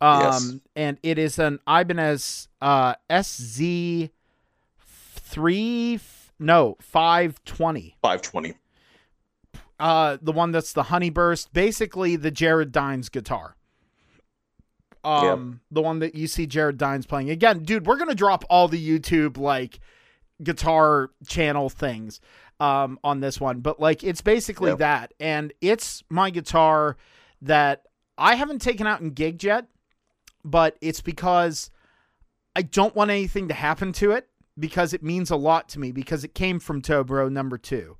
Um, yes. And it is an Ibanez uh, S Z three, no, five twenty. five twenty. Uh, the one that's the Honeyburst, basically the Jared Dines guitar. Um, yep. The one that you see Jared Dines playing. Again, dude, we're going to drop all the YouTube, like, guitar channel things um on this one, but like it's basically yep. that, and it's my guitar that I haven't taken out in gigs yet, but it's because I don't want anything to happen to it, because it means a lot to me, because it came from Tone Bro number two,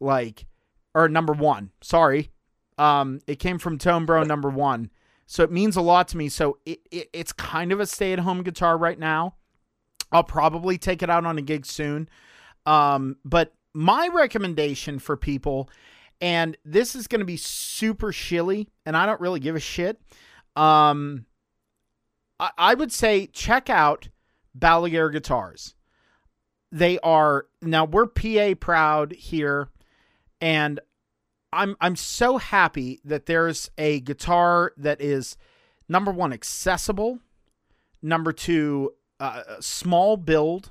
like, or number one, sorry. Um it came from Tone Bro number one, so it means a lot to me. So it, it it's kind of a stay-at-home guitar right now, I'll probably take it out on a gig soon. Um, but my recommendation for people, and this is going to be super shilly, and I don't really give a shit. Um, I, I would say check out Balaguer Guitars. They are, now we're P A proud here, and I'm I'm so happy that there's a guitar that is, number one, accessible, number two, uh, small build,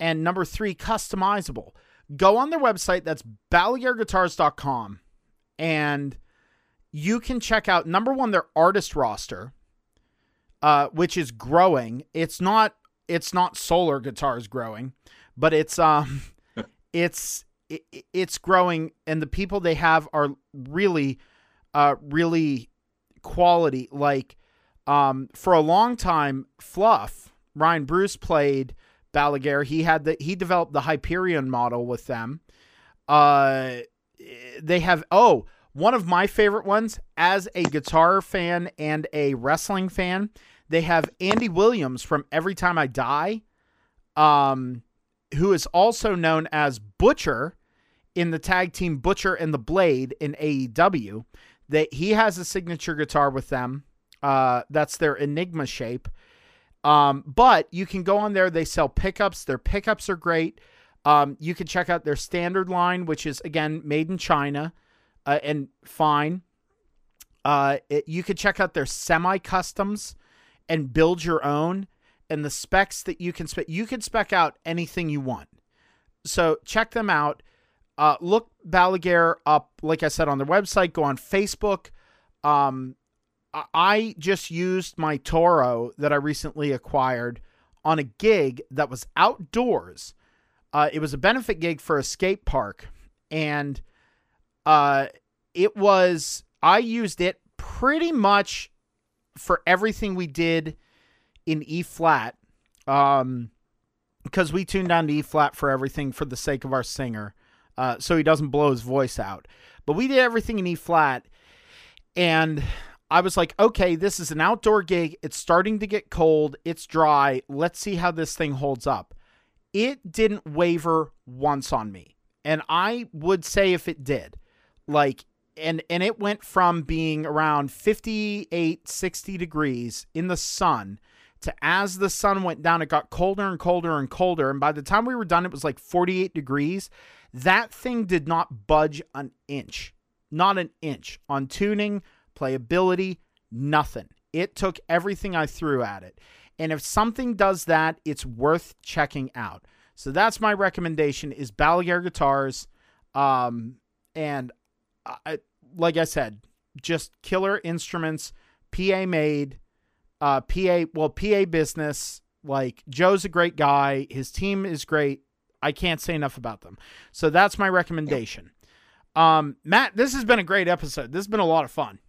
and number three, customizable. Go on their website, that's balaguer guitars dot com, and you can check out, number one, their artist roster, uh, which is growing. It's not it's not Solar Guitars growing, but it's um it's it, it's growing, and the people they have are really uh really quality. Like um for a long time, Fluff, Ryan Bruce, played Balaguer. He had the he developed the Hyperion model with them. Uh they have oh one of my favorite ones as a guitar fan and a wrestling fan. They have Andy Williams from Every Time I Die, um, who is also known as Butcher in the tag team Butcher and the Blade in A E W. That he has a signature guitar with them. Uh, that's their Enigma shape. Um, but you can go on there. They sell pickups. Their pickups are great. Um, you can check out their standard line, which is, again, made in China uh, and fine. Uh, it, you can check out their semi-customs and build your own, and the specs that you can spec. You can spec out anything you want. So check them out. Uh, look Balaguer up, like I said, on their website. Go on Facebook. Um, I just used my Toro that I recently acquired on a gig that was outdoors. Uh, it was a benefit gig for a skate park, and uh, it was, I used it pretty much for everything we did in E flat, um, because we tuned down to E flat for everything for the sake of our singer, uh, so he doesn't blow his voice out. But we did everything in E flat, and I was like, okay, this is an outdoor gig. It's starting to get cold. It's dry. Let's see how this thing holds up. It didn't waver once on me, and I would say if it did, like. And and it went from being around fifty-eight, sixty degrees in the sun to, as the sun went down, it got colder and colder and colder. And by the time we were done, it was like forty-eight degrees. That thing did not budge an inch, not an inch on tuning, playability, nothing. It took everything I threw at it. And if something does that, it's worth checking out. So that's my recommendation, is Balaguer Guitars. Um, and I, like I said, just killer instruments, P A made, uh, P A, well, P A business. Like, Joe's a great guy. His team is great. I can't say enough about them. So that's my recommendation. Um, Matt, this has been a great episode. This has been a lot of fun.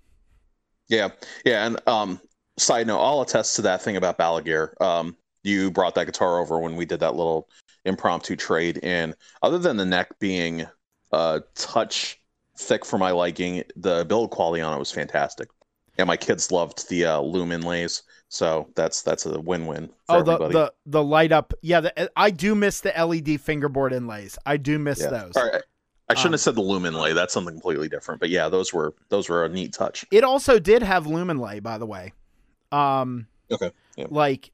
Yeah. Yeah. And, um, side note, I'll attest to that thing about Balaguer. Um, you brought that guitar over when we did that little impromptu trade, and other than the neck being a touch thick for my liking, the build quality on it was fantastic, and my kids loved the uh, loom inlays. So that's that's a win-win for oh, the, everybody. The the light up, yeah. The, I do miss the L E D fingerboard inlays. I do miss yeah. those. All right. I shouldn't um, have said the loom inlay. That's something completely different. But yeah, those were those were a neat touch. It also did have loom inlay, by the way. Um, okay. Yeah. Like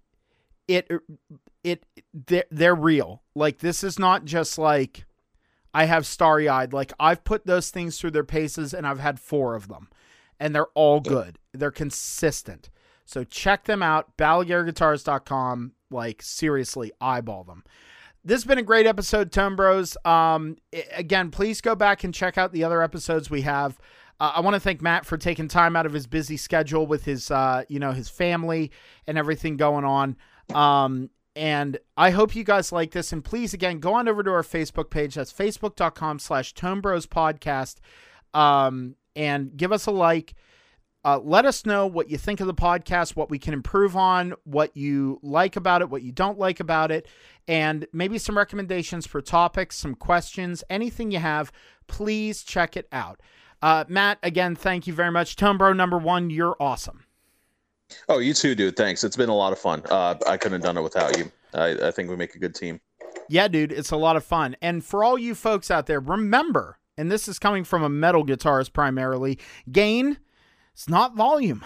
it it they're, they're real. Like, this is not just like, I have starry-eyed. Like, I've put those things through their paces, and I've had four of them, and they're all good. They're consistent. So check them out, balaguer guitars dot com. Like, seriously, eyeball them. This has been a great episode, Tone Bros. Um, again, please go back and check out the other episodes we have. Uh, I want to thank Matt for taking time out of his busy schedule with his, uh, you know, his family and everything going on. Um, And I hope you guys like this. And please, again, go on over to our Facebook page. That's facebook.com slash Tone Bros Podcast. Um, and give us a like. Uh, let us know what you think of the podcast, what we can improve on, what you like about it, what you don't like about it, and maybe some recommendations for topics, some questions, anything you have. Please check it out. Uh, Matt, again, thank you very much. Tone Bro number one, you're awesome. Oh, you too, dude. Thanks. It's been a lot of fun. Uh, I couldn't have done it without you. I, I think we make a good team. Yeah, dude, it's a lot of fun. And for all you folks out there, remember, and this is coming from a metal guitarist primarily, gain, it's not volume.